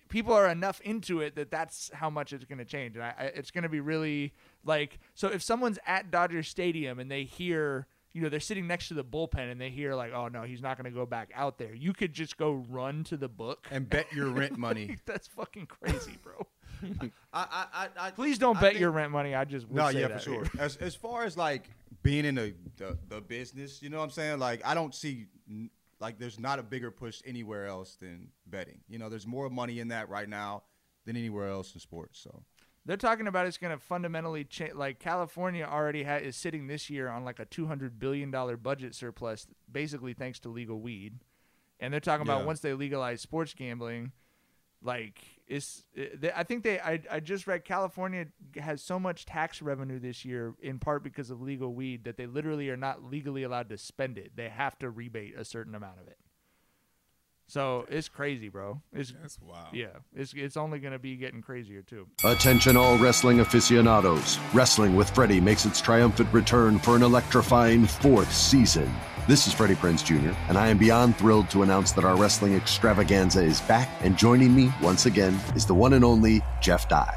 people are enough into it that that's how much it's going to change. And I, I, it's going to be really like, so if someone's at Dodger Stadium and they hear, you know, they're sitting next to the bullpen and they hear like, oh no, he's not going to go back out there. You could just go run to the book and bet your rent money. Like, that's fucking crazy, bro. I, I, I, Please don't I bet think, your rent money. I just will no, say yeah, that for sure. As, as far as like being in the, the, the business, you know what I'm saying? Like, I don't see like there's not a bigger push anywhere else than betting. You know, there's more money in that right now than anywhere else in sports. So they're talking about it's going to fundamentally change. Like, California already ha- is sitting this year on like a two hundred billion dollars budget surplus, basically thanks to legal weed. And they're talking about yeah. once they legalize sports gambling, like it's, it, they, I think they, I, I just read California has so much tax revenue this year in part because of legal weed that they literally are not legally allowed to spend it. They have to rebate a certain amount of it. So it's crazy, bro. It's, That's wild. Yeah, it's it's only going to be getting crazier, too. Attention all wrestling aficionados. Wrestling with Freddie makes its triumphant return for an electrifying fourth season. This is Freddie Prinze Junior, and I am beyond thrilled to announce that our wrestling extravaganza is back, and joining me once again is the one and only Jeff Dye.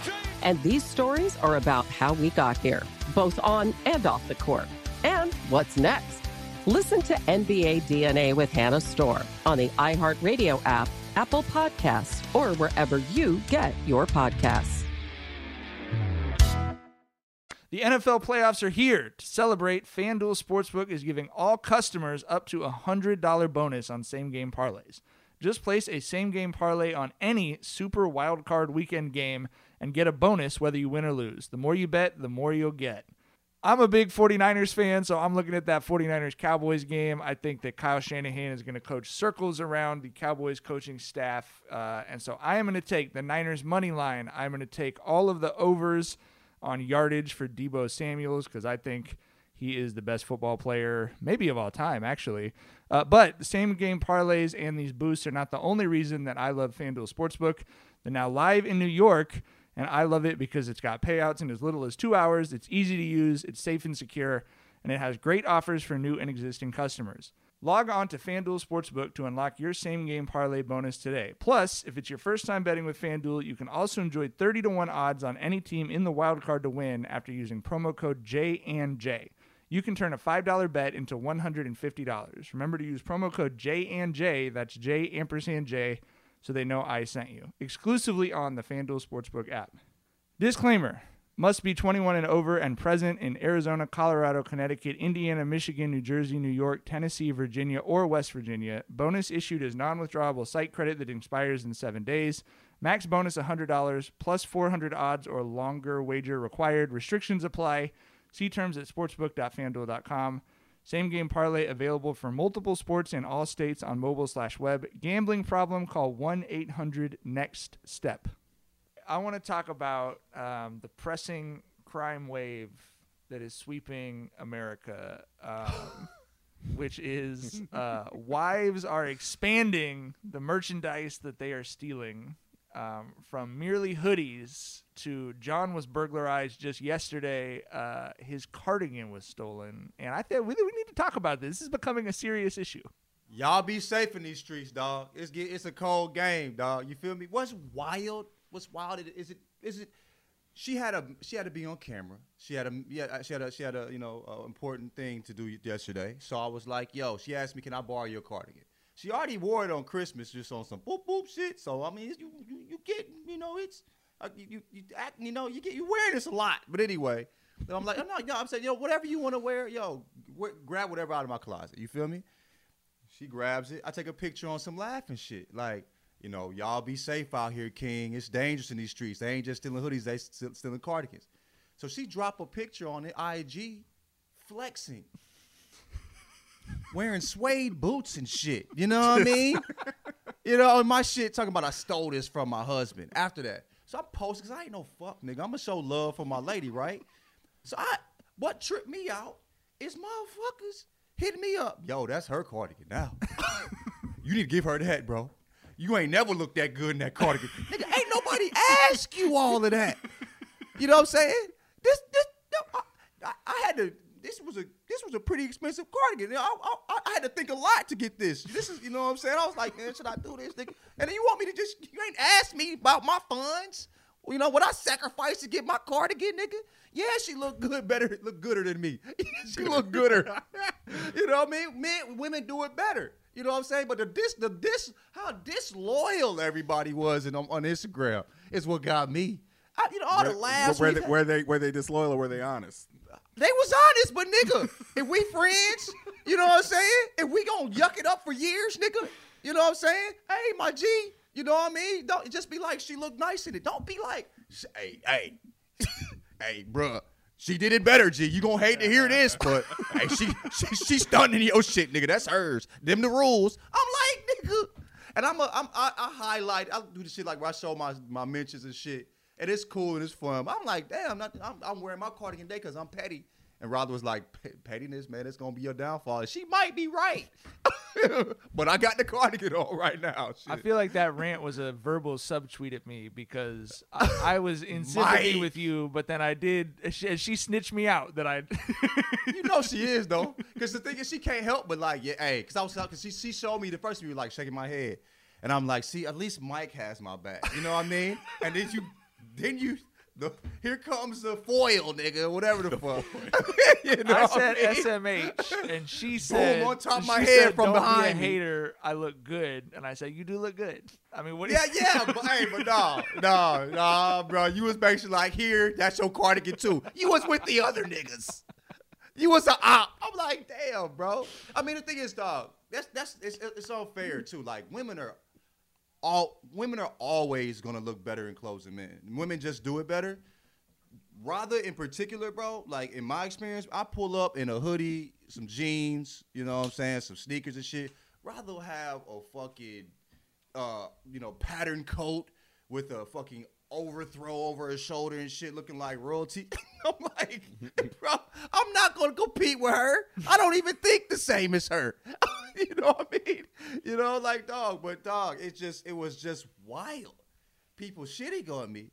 James. And these stories are about how we got here, both on and off the court. And what's next? Listen to N B A D N A with Hannah Storm on the iHeartRadio app, Apple Podcasts, or wherever you get your podcasts. The N F L playoffs are here. To celebrate, FanDuel Sportsbook is giving all customers up to a one hundred dollars bonus on same-game parlays. Just place a same-game parlay on any Super Wildcard Weekend game and get a bonus whether you win or lose. The more you bet, the more you'll get. I'm a big 49ers fan, so I'm looking at that 49ers-Cowboys game. I think that Kyle Shanahan is going to coach circles around the Cowboys coaching staff, uh, and so I am going to take the Niners' money line. I'm going to take all of the overs on yardage for Deebo Samuels because I think he is the best football player maybe of all time, actually. Uh, but the same-game parlays and these boosts are not the only reason that I love FanDuel Sportsbook. They're now live in New York, and I love it because it's got payouts in as little as two hours, it's easy to use, it's safe and secure, and it has great offers for new and existing customers. Log on to FanDuel Sportsbook to unlock your same-game parlay bonus today. Plus, if it's your first time betting with FanDuel, you can also enjoy thirty to one odds on any team in the wildcard to win after using promo code J and J. You can turn a five dollar bet into one hundred fifty dollars. Remember to use promo code J and J, that's J ampersand J, so they know I sent you, exclusively on the FanDuel Sportsbook app. Disclaimer, must be twenty-one and over and present in Arizona, Colorado, Connecticut, Indiana, Michigan, New Jersey, New York, Tennessee, Virginia, or West Virginia. Bonus issued as non-withdrawable site credit that expires in seven days. Max bonus one hundred dollars, plus four hundred odds or longer wager required. Restrictions apply. See terms at sportsbook dot fanduel dot com. Same game parlay available for multiple sports in all states on mobile slash web. Gambling problem? Call one eight hundred next step. I want to talk about um, the pressing crime wave that is sweeping America, um, which is uh, wives are expanding the merchandise that they are stealing, um, from merely hoodies to John was burglarized just yesterday. Uh, his cardigan was stolen. And I think we, we need to talk about this. This is becoming a serious issue. Y'all be safe in these streets, dog. It's get, it's a cold game, dog. You feel me? What's wild? What's wild? Is it, is it, she had a, she had to be on camera. She had a, yeah, she had a, she had a, you know, uh, important thing to do yesterday. So I was like, yo, she asked me, can I borrow your cardigan? She already wore it on Christmas just on some boop boop shit. So I mean, you, you you get you know it's uh, you you act you know you get you wearing this a lot. But anyway, then I'm like, oh, no, no, I'm saying, yo, whatever you want to wear, yo, w- grab whatever out of my closet. You feel me? She grabs it. I take a picture on some laughing shit. Like, You know, y'all be safe out here, King. It's dangerous in these streets. They ain't just stealing hoodies. They st- stealing cardigans. So she dropped a picture on the I G flexing, wearing suede boots and shit. You know what I mean? You know, and my shit talking about I stole this from my husband after that. So I posted because I ain't no fuck nigga. I'm going to show love for my lady, right? So I what tripped me out is motherfuckers hitting me up. Yo, that's her cardigan now. You need to give her that, bro. You ain't never looked that good in that cardigan. Nigga, ain't nobody ask you all of that. You know what I'm saying? This, this, I, I had to. This was a, this was a pretty expensive cardigan. I, I, I had to think a lot to get this. This is, you know what I'm saying? I was like, man, should I do this? Nigga? And then you want me to just, you ain't asked me about my funds. You know what I sacrificed to get my cardigan, nigga? Yeah, she looked good, better, look gooder than me. She looked gooder. You know what I mean? Men, women do it better. You know what I'm saying? But the dis, the dis, how disloyal everybody was in, on Instagram is what got me. I, you know, all where, the laughs. Were they, were they were they disloyal or were they honest? They was honest, but nigga, if we friends, you know what I'm saying? If we gonna yuck it up for years, nigga, you know what I'm saying? Hey, my G, you know what I mean? Don't just be like she looked nice in it. Don't be like, hey, hey, hey, bruh. She did it better, G. You gonna hate to hear this, but hey, she she she stunning your shit, nigga. That's hers. Them the rules. I'm like, nigga, and I'm a I'm I, I highlight. I do the shit like where I show my my mentions and shit, and it's cool and it's fun. But I'm like, damn, not, I'm I'm wearing my cardigan today because I'm petty. And Rob was like, pettiness, man, it's gonna be your downfall. And she might be right, but I got the cardigan on right now. Shit. I feel like that rant was a verbal subtweet at me because I, I was in sympathy with you, but then I did. She, she snitched me out that I. You know she is though, because the thing is she can't help but like, yeah, hey, because I was because she she showed me the first video like shaking my head, and I'm like, see, at least Mike has my back, you know what I mean? And then you, then you. The, here comes the foil, nigga, whatever the, the fuck. You know I said I mean? S M H, and she said, boom, on top of my head said, from don't behind be a hater, me. I look good. And I said, you do look good. I mean, what do yeah, you Yeah, yeah, but hey, but no, no, no, bro. You was basically like, here, that's your cardigan, too. You was with the other niggas. You was an op. I'm like, damn, bro. I mean, the thing is, dog, that's, that's, it's, it's unfair, too. Like, women are. All women are always gonna look better in clothes than men. Women just do it better. Rather in particular, bro, like in my experience, I pull up in a hoodie, some jeans, you know what I'm saying, some sneakers and shit. Rather have a fucking, uh, you know, patterned coat with a fucking overthrow over his shoulder and shit, looking like royalty. I'm like, bro, I'm not gonna compete with her. I don't even think the same as her. You know what I mean? You know, like, dog, but dog, it's just, it was just wild. People shitting on me.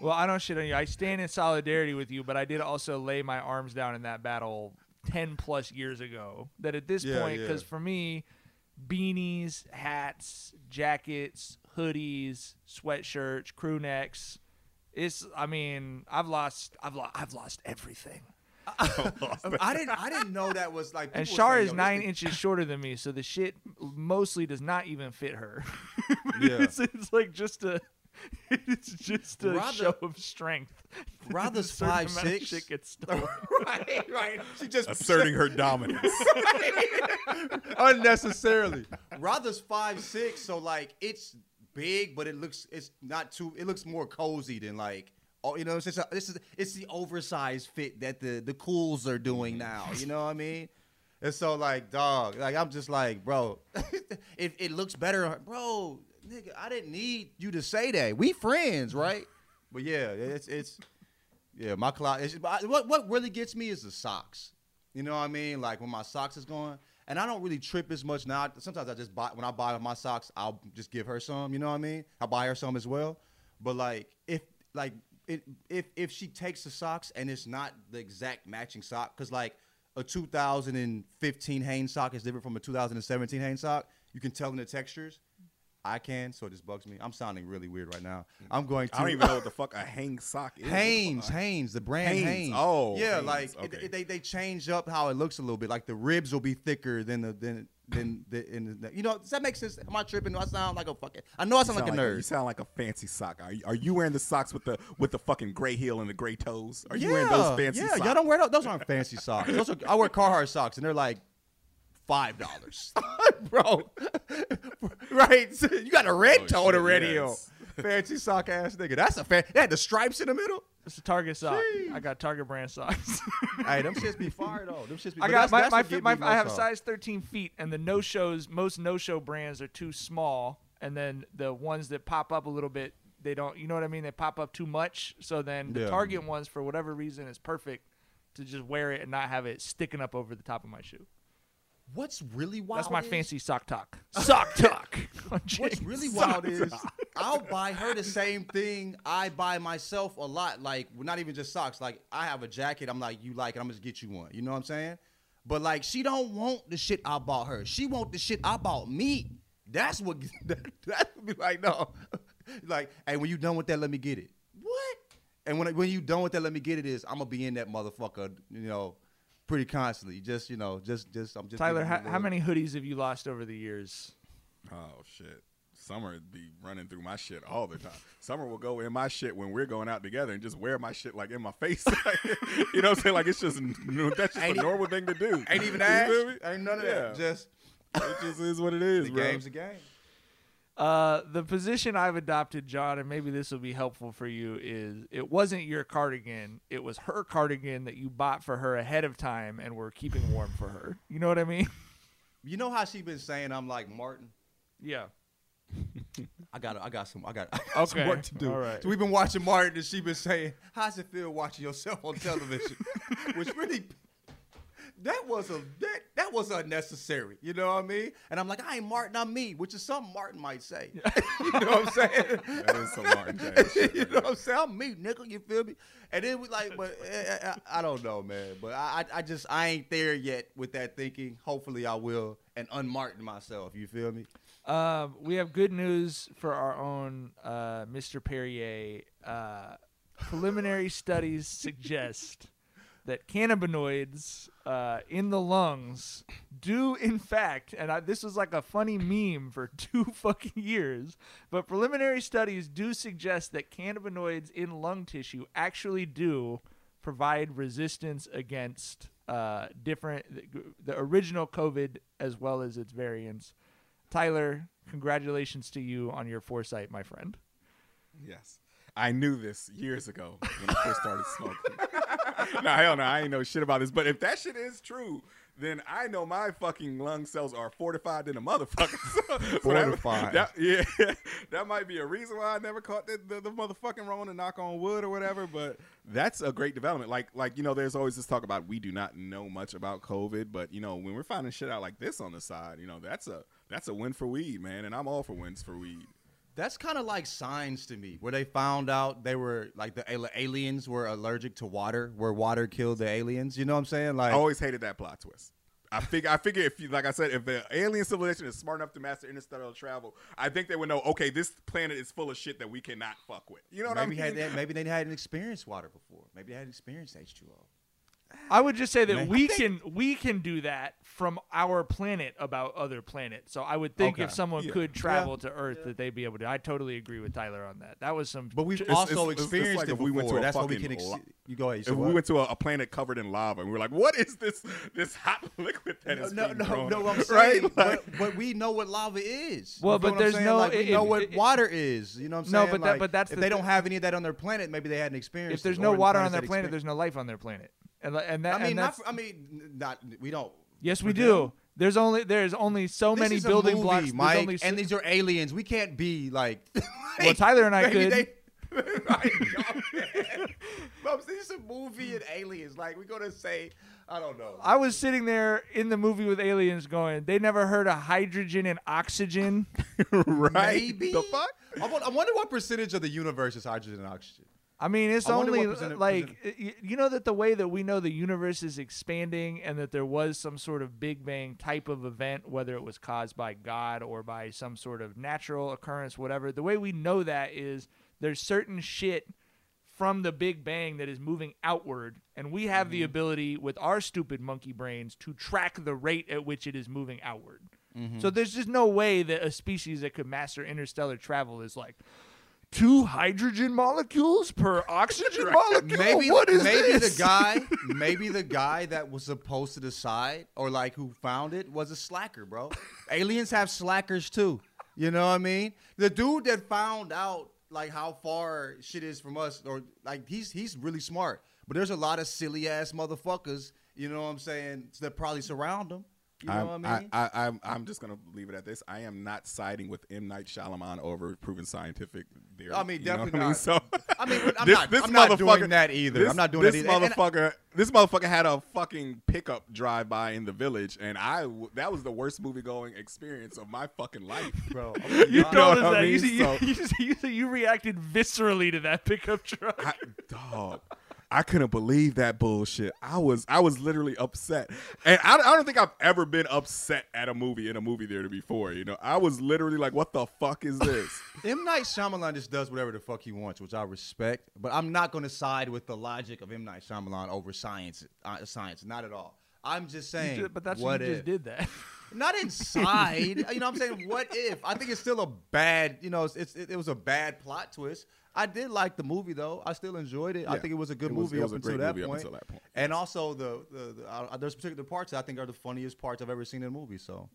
Well, I don't shit on you. I stand in solidarity with you, but I did also lay my arms down in that battle ten plus years ago. That at this yeah, point, because yeah. for me, beanies, hats, jackets, hoodies, sweatshirts, crew necks. It's, I mean, I've lost, I've lost, I've lost everything. I didn't I didn't know that was like. And Shar is nine inches shorter than me, so the shit mostly does not even fit her. Yeah. it's, it's like just a it's just a Rather, show of strength. Rather's five six. Shit gets stolen. right, right. She just asserting her dominance unnecessarily. Rather's five six, so like it's big, but it looks it's not too. It looks more cozy than like. Oh, you know, it's, a, this is, it's the oversized fit that the, the cools are doing now. You know what I mean? And so, like, dog, like, I'm just like, bro, it, it looks better. Bro, nigga, I didn't need you to say that. We friends, right? But, yeah, it's, it's yeah, my closet. What, what really gets me is the socks. You know what I mean? Like, when my socks is going, and I don't really trip as much now. Sometimes I just buy, when I buy my socks, I'll just give her some. You know what I mean? I'll buy her some as well. But, like, if, like, It, if if she takes the socks and it's not the exact matching sock, because like a two thousand fifteen Hanes sock is different from a two thousand seventeen Hanes sock, you can tell in the textures. I can, so it just bugs me. I'm sounding really weird right now. I'm going to. I don't even know what the fuck a Hanes sock is. Hanes, Hanes, the brand Hanes. Hanes. Oh, yeah, Hanes. Like okay. it, it, they they change up how it looks a little bit. Like the ribs will be thicker than the than. Then the, the you know, does that make sense? Am I tripping? Do I sound like a fucking? I know I sound, sound like a nerd. Like, you sound like a fancy sock. Are you, are you wearing the socks with the with the fucking gray heel and the gray toes? Are you yeah, wearing those fancy? Yeah, socks? Y'all don't wear those. Those aren't fancy socks. Those are, I wear Carhartt socks, and they're like five dollars. Bro, right? So you got a red oh, toe on the radio. Yes. Fancy sock ass nigga. That's a fan. They had the stripes in the middle. It's a Target sock. Jeez. I got Target brand socks. Hey, them shits be fire though. Them shits be. I got that's, my, that's my, feet, my no I have size thirteen feet, and the no shows. Most no show brands are too small, and then the ones that pop up a little bit, they don't. You know what I mean? They pop up too much. So then the yeah. Target ones, for whatever reason, is perfect to just wear it and not have it sticking up over the top of my shoe. What's really wild? That's my is, fancy sock talk. Sock talk. What's really wild sock is talk. I'll buy her the same thing I buy myself a lot. Like, not even just socks. Like, I have a jacket. I'm like, you like it. I'm going to get you one. You know what I'm saying? But, like, she don't want the shit I bought her. She want the shit I bought me. That's what that, that would be like, no. Like, hey, when you done with that, let me get it. What? And when when you done with that, let me get it is I'm going to be in that motherfucker, you know, pretty constantly. Just, you know, just, just, I'm just. Tyler, how, how many hoodies have you lost over the years? Oh, shit. Summer be running through my shit all the time. Summer will go in my shit when we're going out together and just wear my shit like in my face. You know what I'm saying? Like, it's just, that's just ain't a normal thing to do. Ain't even asked. Ain't none of yeah. that. Just, it just is what it is, the bro. The game's a game. Uh, the position I've adopted, John, and maybe this will be helpful for you, is it wasn't your cardigan. It was her cardigan that you bought for her ahead of time and were keeping warm for her. You know what I mean? You know how she been saying I'm like Martin? Yeah. I got I got some I got, I got okay. some work to do. All right. So we've been watching Martin and she been saying, how's it feel watching yourself on television? Which really... That was a that, that was unnecessary, you know what I mean? And I'm like, I ain't Martin, I'm me, which is something Martin might say. You know what I'm saying? That is some Martin James shit. You know what I'm saying? I'm me, nigga, you feel me? And then we like, but I, I, I don't know, man. But I, I just I ain't there yet with that thinking. Hopefully, I will and unmartin myself. You feel me? Um, we have good news for our own uh, Mister Perrier. Uh, preliminary studies suggest that cannabinoids uh, in the lungs do, in fact, and I, this was like a funny meme for two fucking years, but preliminary studies do suggest that cannabinoids in lung tissue actually do provide resistance against uh, different, the original COVID as well as its variants. Tyler, congratulations to you on your foresight, my friend. Yes. I knew this years ago when I first started smoking. No, hell no, I ain't know shit about this. But if that shit is true, then I know my fucking lung cells are fortified in a motherfucker. So, fortified. So that, that, yeah, that might be a reason why I never caught the, the, the motherfucking wrong to knock on wood or whatever. But that's a great development. Like, like you know, there's always this talk about we do not know much about COVID. But, you know, when we're finding shit out like this on the side, you know, that's a that's a win for weed, man. And I'm all for wins for weed. That's kind of like Signs to me, where they found out they were like the aliens were allergic to water, where water killed the aliens. You know what I'm saying? Like I always hated that plot twist. I figure, I figure if you, like I said, if the alien civilization is smart enough to master interstellar travel, I think they would know. Okay, this planet is full of shit that we cannot fuck with. You know what maybe I mean? Had that, maybe they hadn't experienced water before. Maybe they hadn't experienced H two O. I would just say that Man, we think, can we can do that from our planet about other planets. So I would think okay. if someone yeah. could travel yeah. to Earth, yeah. that they'd be able to. I totally agree with Tyler on that. That was some. But we've it's, also it's, experienced it's like it before. If we went to a That's what we can. Ex you go ahead. You if we what? went to a, a planet covered in lava, and we were like, "What is this? This hot liquid that no, is no, being no, grown no, no." I'm saying, right? Like, but, but we know what lava is. Well, you but there's no. Like, it, we know it, what it, water is. You know what I'm saying? No, but like, that, but that's if they don't have any of that on their planet, maybe they hadn't experienced. If there's no water on their planet, there's no life on their planet. And, and that, I mean, and not for, I mean, not we don't. Yes, we do. Them. There's only there's only so this many is a building movie, blocks, Mike, only so and these are aliens. We can't be like. Well, Tyler and I could. They, right, Bubs, this is a movie and aliens. Like we're gonna say, I don't know. I was sitting there in the movie with aliens, going, "They never heard of hydrogen and oxygen, right? Maybe? The fuck? I wonder what percentage of the universe is hydrogen and oxygen." I mean, it's I only like, you know, that the way that we know the universe is expanding and that there was some sort of Big Bang type of event, whether it was caused by God or by some sort of natural occurrence, whatever. The way we know that is there's certain shit from the Big Bang that is moving outward. And we have mm-hmm. the ability with our stupid monkey brains to track the rate at which it is moving outward. Mm-hmm. So there's just no way that a species that could master interstellar travel is like, two hydrogen molecules per oxygen molecule? Maybe, what is maybe this? the guy, maybe the guy that was supposed to decide, or like who found it, was a slacker, bro. Aliens have slackers too. You know what I mean? The dude that found out like how far shit is from us, or like he's he's really smart. But there's a lot of silly ass motherfuckers, you know what I'm saying, that probably surround him. You know I'm, what I mean? I, I, I'm, I'm just going to leave it at this. I am not siding with M. Night Shyamalan over proven scientific theory. I mean, definitely not. I mean, so, I mean I'm, this, not, this I'm not doing that either. This, I'm not doing this that either. Motherfucker, I, this motherfucker had a fucking pickup drive-by in the village, and I w that was the worst movie-going experience of my fucking life. Bro, you know what I mean? You, so, you, you, you, you reacted viscerally to that pickup truck. I, dog. I couldn't believe that bullshit. I was I was literally upset. And I, I don't think I've ever been upset at a movie in a movie theater before, you know. I was literally like, what the fuck is this? M. Night Shyamalan just does whatever the fuck he wants, which I respect. But I'm not going to side with the logic of M. Night Shyamalan over science. Uh, science, not at all. I'm just saying, you just, but that's what you if. just did that. Not inside. You know what I'm saying? What if? I think it's still a bad, you know, it's, it's, it, it was a bad plot twist. I did like the movie, though. I still enjoyed it. Yeah. I think it was a good was, movie, up, a until movie up until that point. And also, the, the, the uh, there's particular parts that I think are the funniest parts I've ever seen in a movie. So,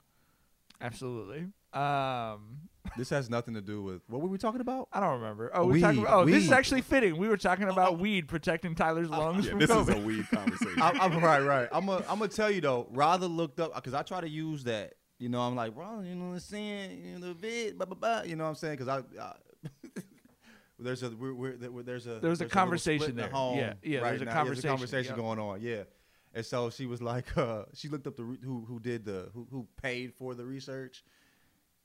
absolutely. Um, this has nothing to do with what were we talking about? I don't remember. Oh, weed, we talking about, oh this is actually fitting. We were talking about oh, weed protecting Tyler's lungs. Yeah, from this COVID. Is a weed conversation. I, I'm right, right. I'm gonna I'm tell you, though, Rather looked up, because I try to use that. You know, I'm like, Rather, you know what I'm saying? You know, bit, blah, blah, blah. You know what I'm saying? Because I. I There's a we're, we're, there's a there's a conversation there. Home yeah, yeah. Right there's, a conversation. there's a conversation yeah. going on. Yeah, and so she was like, uh, she looked up the re who who did the who who paid for the research.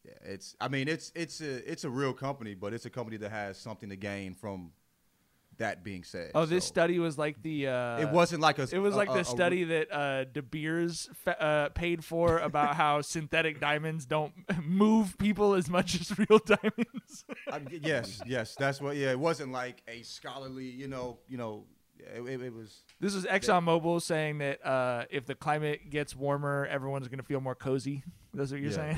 Yeah, it's I mean it's it's a it's a real company, but it's a company that has something to gain from that being said. Oh, so. This study was like the uh, it wasn't like a it was a, like a, the a, study a, that uh, De Beers fa uh, paid for about how synthetic diamonds don't move people as much as real diamonds. I, yes, yes, that's what. Yeah, it wasn't like a scholarly, you know, you know, it, it, it was. This is ExxonMobil saying that uh, if the climate gets warmer, everyone's gonna feel more cozy. That's what you're yeah.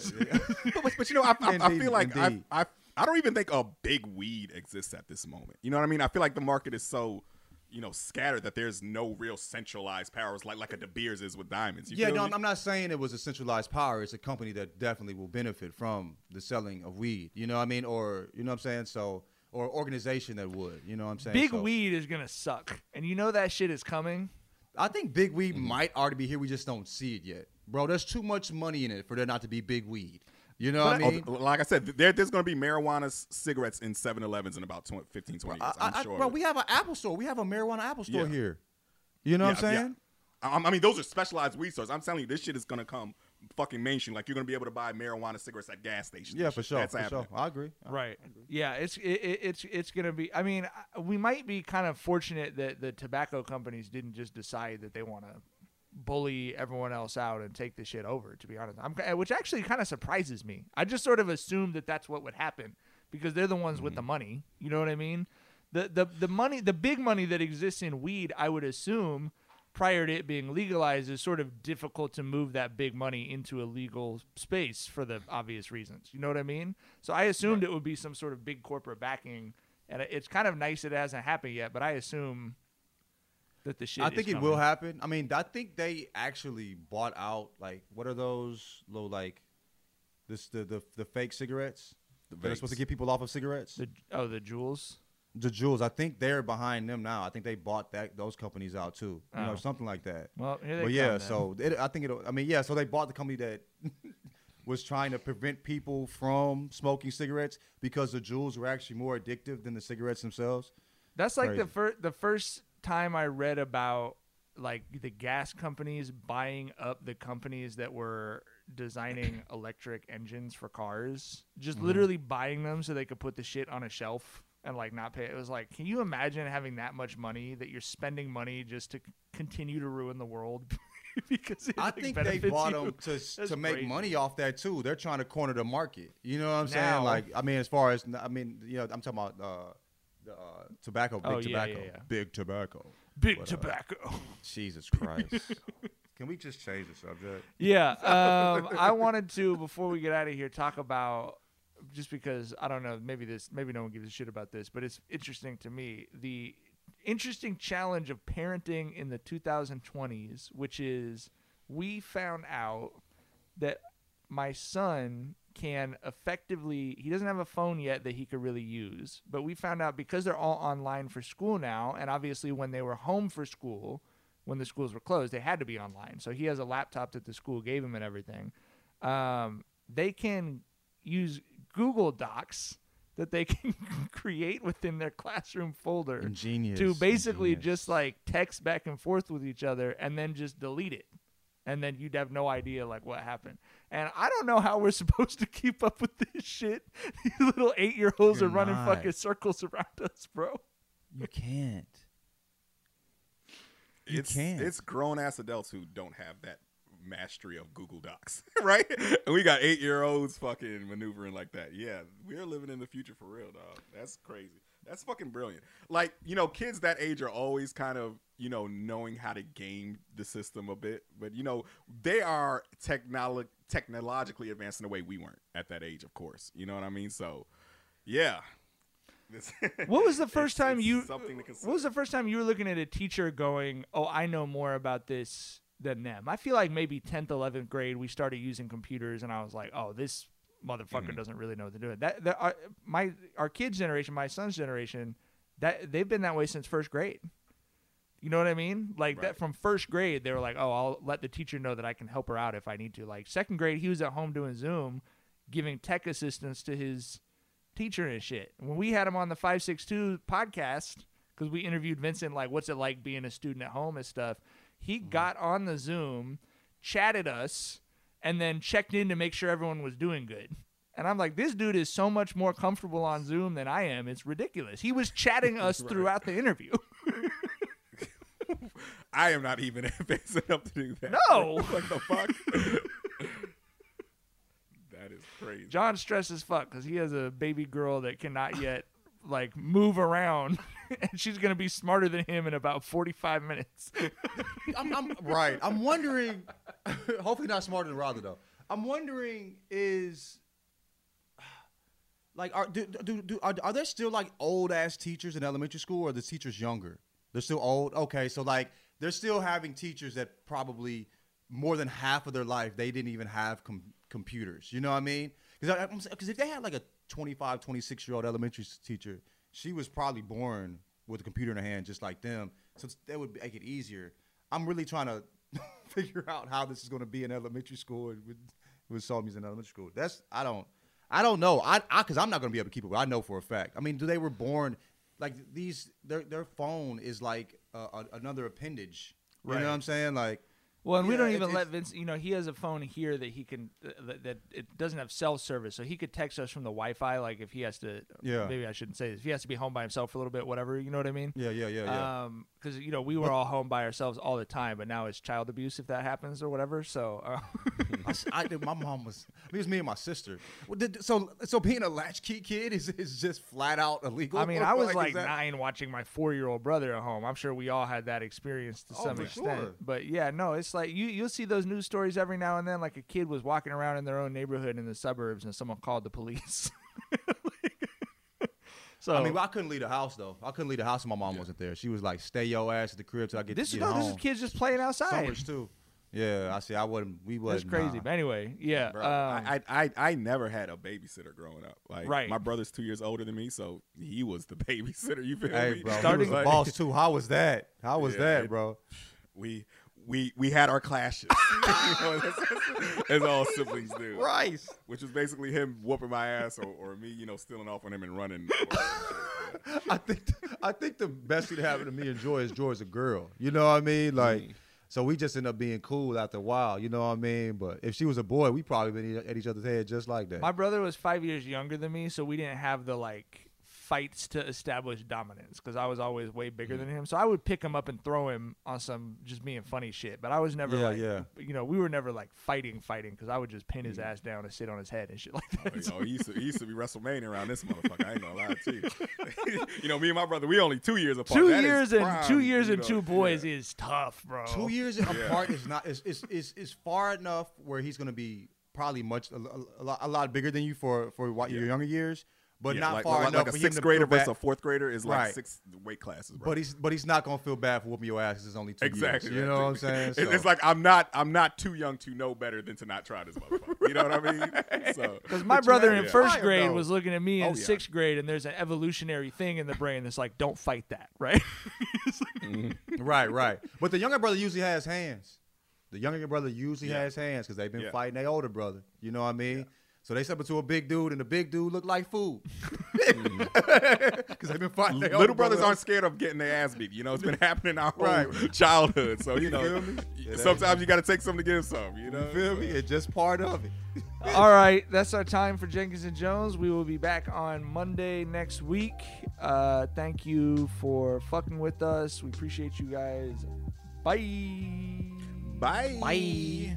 saying. Yeah, yeah. but, but you know, I, I, indeed, I feel like indeed. I. I I don't even think a big weed exists at this moment. You know what I mean? I feel like the market is so, you know, scattered that there's no real centralized powers like like a De Beers is with diamonds. You yeah, no, me? I'm not saying it was a centralized power. It's a company that definitely will benefit from the selling of weed. You know what I mean? Or, you know what I'm saying? So, or organization that would, you know what I'm saying? Big so, weed is going to suck. And you know that shit is coming. I think big weed mm-hmm. might already be here. We just don't see it yet. Bro, there's too much money in it for there not to be big weed. You know but what I mean? Oh, like I said, there, there's going to be marijuana cigarettes in seven elevens in about twenty, fifteen, twenty years, I, I, I'm sure. Bro, we have an Apple store. We have a marijuana Apple store yeah. here. You know yeah, what I'm saying? Yeah. I, I mean, those are specialized weed stores. I'm telling you, this shit is going to come fucking mainstream. Like, you're going to be able to buy marijuana cigarettes at gas stations. Yeah, for sure. That's for happening. Sure. I agree. I, right. I agree. Yeah, it's, it, it's, it's going to be – I mean, we might be kind of fortunate that the tobacco companies didn't just decide that they want to – bully everyone else out and take this shit over, to be honest. I'm, which actually kind of surprises me. I just sort of assumed that that's what would happen because they're the ones mm-hmm. with the money. You know what I mean? The, the, the money, the big money that exists in weed, I would assume, prior to it being legalized, is sort of difficult to move that big money into a legal space for the obvious reasons. You know what I mean? So I assumed right. it would be some sort of big corporate backing, and it's kind of nice it hasn't happened yet, but I assume... That the shit I think it coming. will happen. I mean, I think they actually bought out like what are those low like this the the, the fake cigarettes? The They're supposed to get people off of cigarettes. The, oh, the Juuls. The Juuls. I think they're behind them now. I think they bought that those companies out too. Oh. You know, something like that. Well, here they but come, yeah. Then. So it, I think it. I mean, yeah. So they bought the company that was trying to prevent people from smoking cigarettes because the Juuls were actually more addictive than the cigarettes themselves. That's like Crazy. the first. The first. time I read about like the gas companies buying up the companies that were designing electric engines for cars, just mm-hmm. literally buying them so they could put the shit on a shelf and like not pay. It was like, can you imagine having that much money that you're spending money just to continue to ruin the world? Because it, I like, think they bought you. them to That's to make crazy. money off that too. They're trying to corner the market. You know what I'm now, saying? Like, I mean, as far as I mean, you know, I'm talking about. Uh, Uh, tobacco, big oh, yeah, tobacco, yeah, yeah. big tobacco, big but, uh, tobacco. Jesus Christ! Can we just change the subject? Yeah, um, I wanted to before we get out of here talk about just because I don't know, maybe this, maybe no one gives a shit about this, but it's interesting to me. The interesting challenge of parenting in the two thousand twenties, which is we found out that my son can effectively, he doesn't have a phone yet that he could really use, but we found out because they're all online for school now, and obviously when they were home for school, when the schools were closed, they had to be online. So he has a laptop that the school gave him and everything. Um, they can use Google Docs that they can create within their classroom folder. Ingenious. To basically Ingenious. just like text back and forth with each other and then just delete it. And then you'd have no idea like what happened. And I don't know how we're supposed to keep up with this shit. These little eight-year-olds You're are running not. fucking circles around us, bro. You can't. You it's, can't. It's grown-ass adults who don't have that mastery of Google Docs, right? And we got eight-year-olds fucking maneuvering like that. Yeah, we're living in the future for real, dog. That's crazy. That's fucking brilliant. Like, you know, kids that age are always kind of, you know, knowing how to game the system a bit. But, you know, they are technolo- technologically advanced in a way we weren't at that age, of course. You know what I mean? So, yeah. What was the first it's, time it's you What was the first time you were looking at a teacher going, "Oh, I know more about this than them"? I feel like maybe tenth, eleventh grade we started using computers and I was like, "Oh, this motherfucker mm-hmm. doesn't really know what to do." That, that our, my our kids' generation, my son's generation, that they've been that way since first grade. You know what I mean? Like right. that from first grade they were like, "Oh, I'll let the teacher know that I can help her out if I need to." Like second grade he was at home doing Zoom, giving tech assistance to his teacher and shit. When we had him on the five six two podcast, because we interviewed Vincent, like, what's it like being a student at home and stuff, he mm-hmm. got on the Zoom, chatted us, and then checked in to make sure everyone was doing good. And I'm like, this dude is so much more comfortable on Zoom than I am. It's ridiculous. He was chatting us right. throughout the interview. I am not even advanced enough to do that. No. What the fuck? That is crazy. John stressed as fuck because he has a baby girl that cannot yet like move around, and she's gonna be smarter than him in about forty-five minutes. I'm, I'm right. I'm wondering. Hopefully, not smarter than Roger though. I'm wondering is like are do do, do are, are there still like old ass teachers in elementary school, or are the teachers younger? They're still old. Okay, so like they're still having teachers that probably more than half of their life they didn't even have com- computers. You know what I mean? Because because if they had like a twenty-five, twenty-six year old elementary teacher, she was probably born with a computer in her hand just like them, so that would make it easier. I'm really trying to figure out how this is going to be in elementary school with with Salmies in elementary school. That's I don't I don't know I because I'm not going to be able to keep it. I know for a fact. I mean, do they were born like these? Their their phone is like uh, another appendage. Right. You know what I'm saying? Like. Well, and yeah, we don't even let Vince, you know, he has a phone here that he can, uh, that, that it doesn't have cell service. So he could text us from the Wi-Fi, like if he has to, yeah. maybe I shouldn't say this, if he has to be home by himself for a little bit, whatever, you know what I mean? Yeah, yeah, yeah, yeah. Um, because, you know, we were all home by ourselves all the time, but now it's child abuse if that happens or whatever. So, uh. I, I, my mom was, it was me and my sister. So, so being a latchkey kid is, is just flat out illegal. I mean, I was like, like that... nine watching my four-year-old brother at home. I'm sure we all had that experience to oh, some extent. Sure. But yeah, no, it's like you, you'll see those news stories every now and then. Like a kid was walking around in their own neighborhood in the suburbs and someone called the police. like, so I mean, I couldn't leave the house, though. I couldn't leave the house if my mom yeah. wasn't there. She was like, stay your ass at the crib till I get, this, get no, home. This is kids just playing outside. Summers, too. Yeah, I see. I wouldn't. We wasn't. That's crazy. Nah. But anyway, yeah. Um, I, I I never had a babysitter growing up. Like, right. My brother's two years older than me, so he was the babysitter. You feel hey, me? Bro, starting he was the boss too. How was that? How was yeah, that, bro? We we we had our clashes, you know, that's, that's, as all siblings do. Christ. Which was basically him whooping my ass, or, or me, you know, stealing off on him and running. Or, yeah. I think the, I think the best thing that happened to me and Joy is Joy's a girl. You know what I mean? Like. Mm. So we just end up being cool after a while, you know what I mean? But if she was a boy, we probably been at each other's head just like that. My brother was five years younger than me, so we didn't have the, like, fights to establish dominance because I was always way bigger mm-hmm. than him. So I would pick him up and throw him on some just being funny shit. But I was never, yeah, like, yeah. you know, we were never, like, fighting, fighting because I would just pin his mm-hmm. ass down and sit on his head and shit like that. Oh, so yo, he, used to, he used to be WrestleMania around this motherfucker. I ain't gonna lie to you. You know, me and my brother, we only two years apart. Two that years and prime, two years you know, and two boys yeah. is tough, bro. Two years yeah. apart is not is is is far enough where he's gonna be probably much a, a, lot, a lot bigger than you for for what, yeah. your younger years, but yeah, not like, far like, enough. Like a sixth grader versus a fourth grader is like right. six weight classes. Bro. But he's but he's not gonna feel bad for whooping your ass. It's only two exactly. years. You know what I'm saying? So. It's like I'm not I'm not too young to know better than to not try this motherfucker. You know what I mean? So because my brother you know, in yeah. first grade was looking at me oh, in yeah. sixth grade, and there's an evolutionary thing in the brain that's like, don't fight that, right? mm-hmm. Right, right. But the younger brother usually has hands. The younger brother usually yeah. has hands because they've been yeah. fighting their older brother. You know what I mean? Yeah. So they step into a big dude, and the big dude looked like food. Because they've been fighting their Little brothers, brothers aren't scared of getting their ass beat. You know, it's been happening our whole right. childhood. So, you know, yeah, sometimes you got to take something to give some. You know, you feel me? It's just part of it. All right. That's our time for Jenkins and Jones. We will be back on Monday next week. Uh, thank you for fucking with us. We appreciate you guys. Bye. Bye. Bye.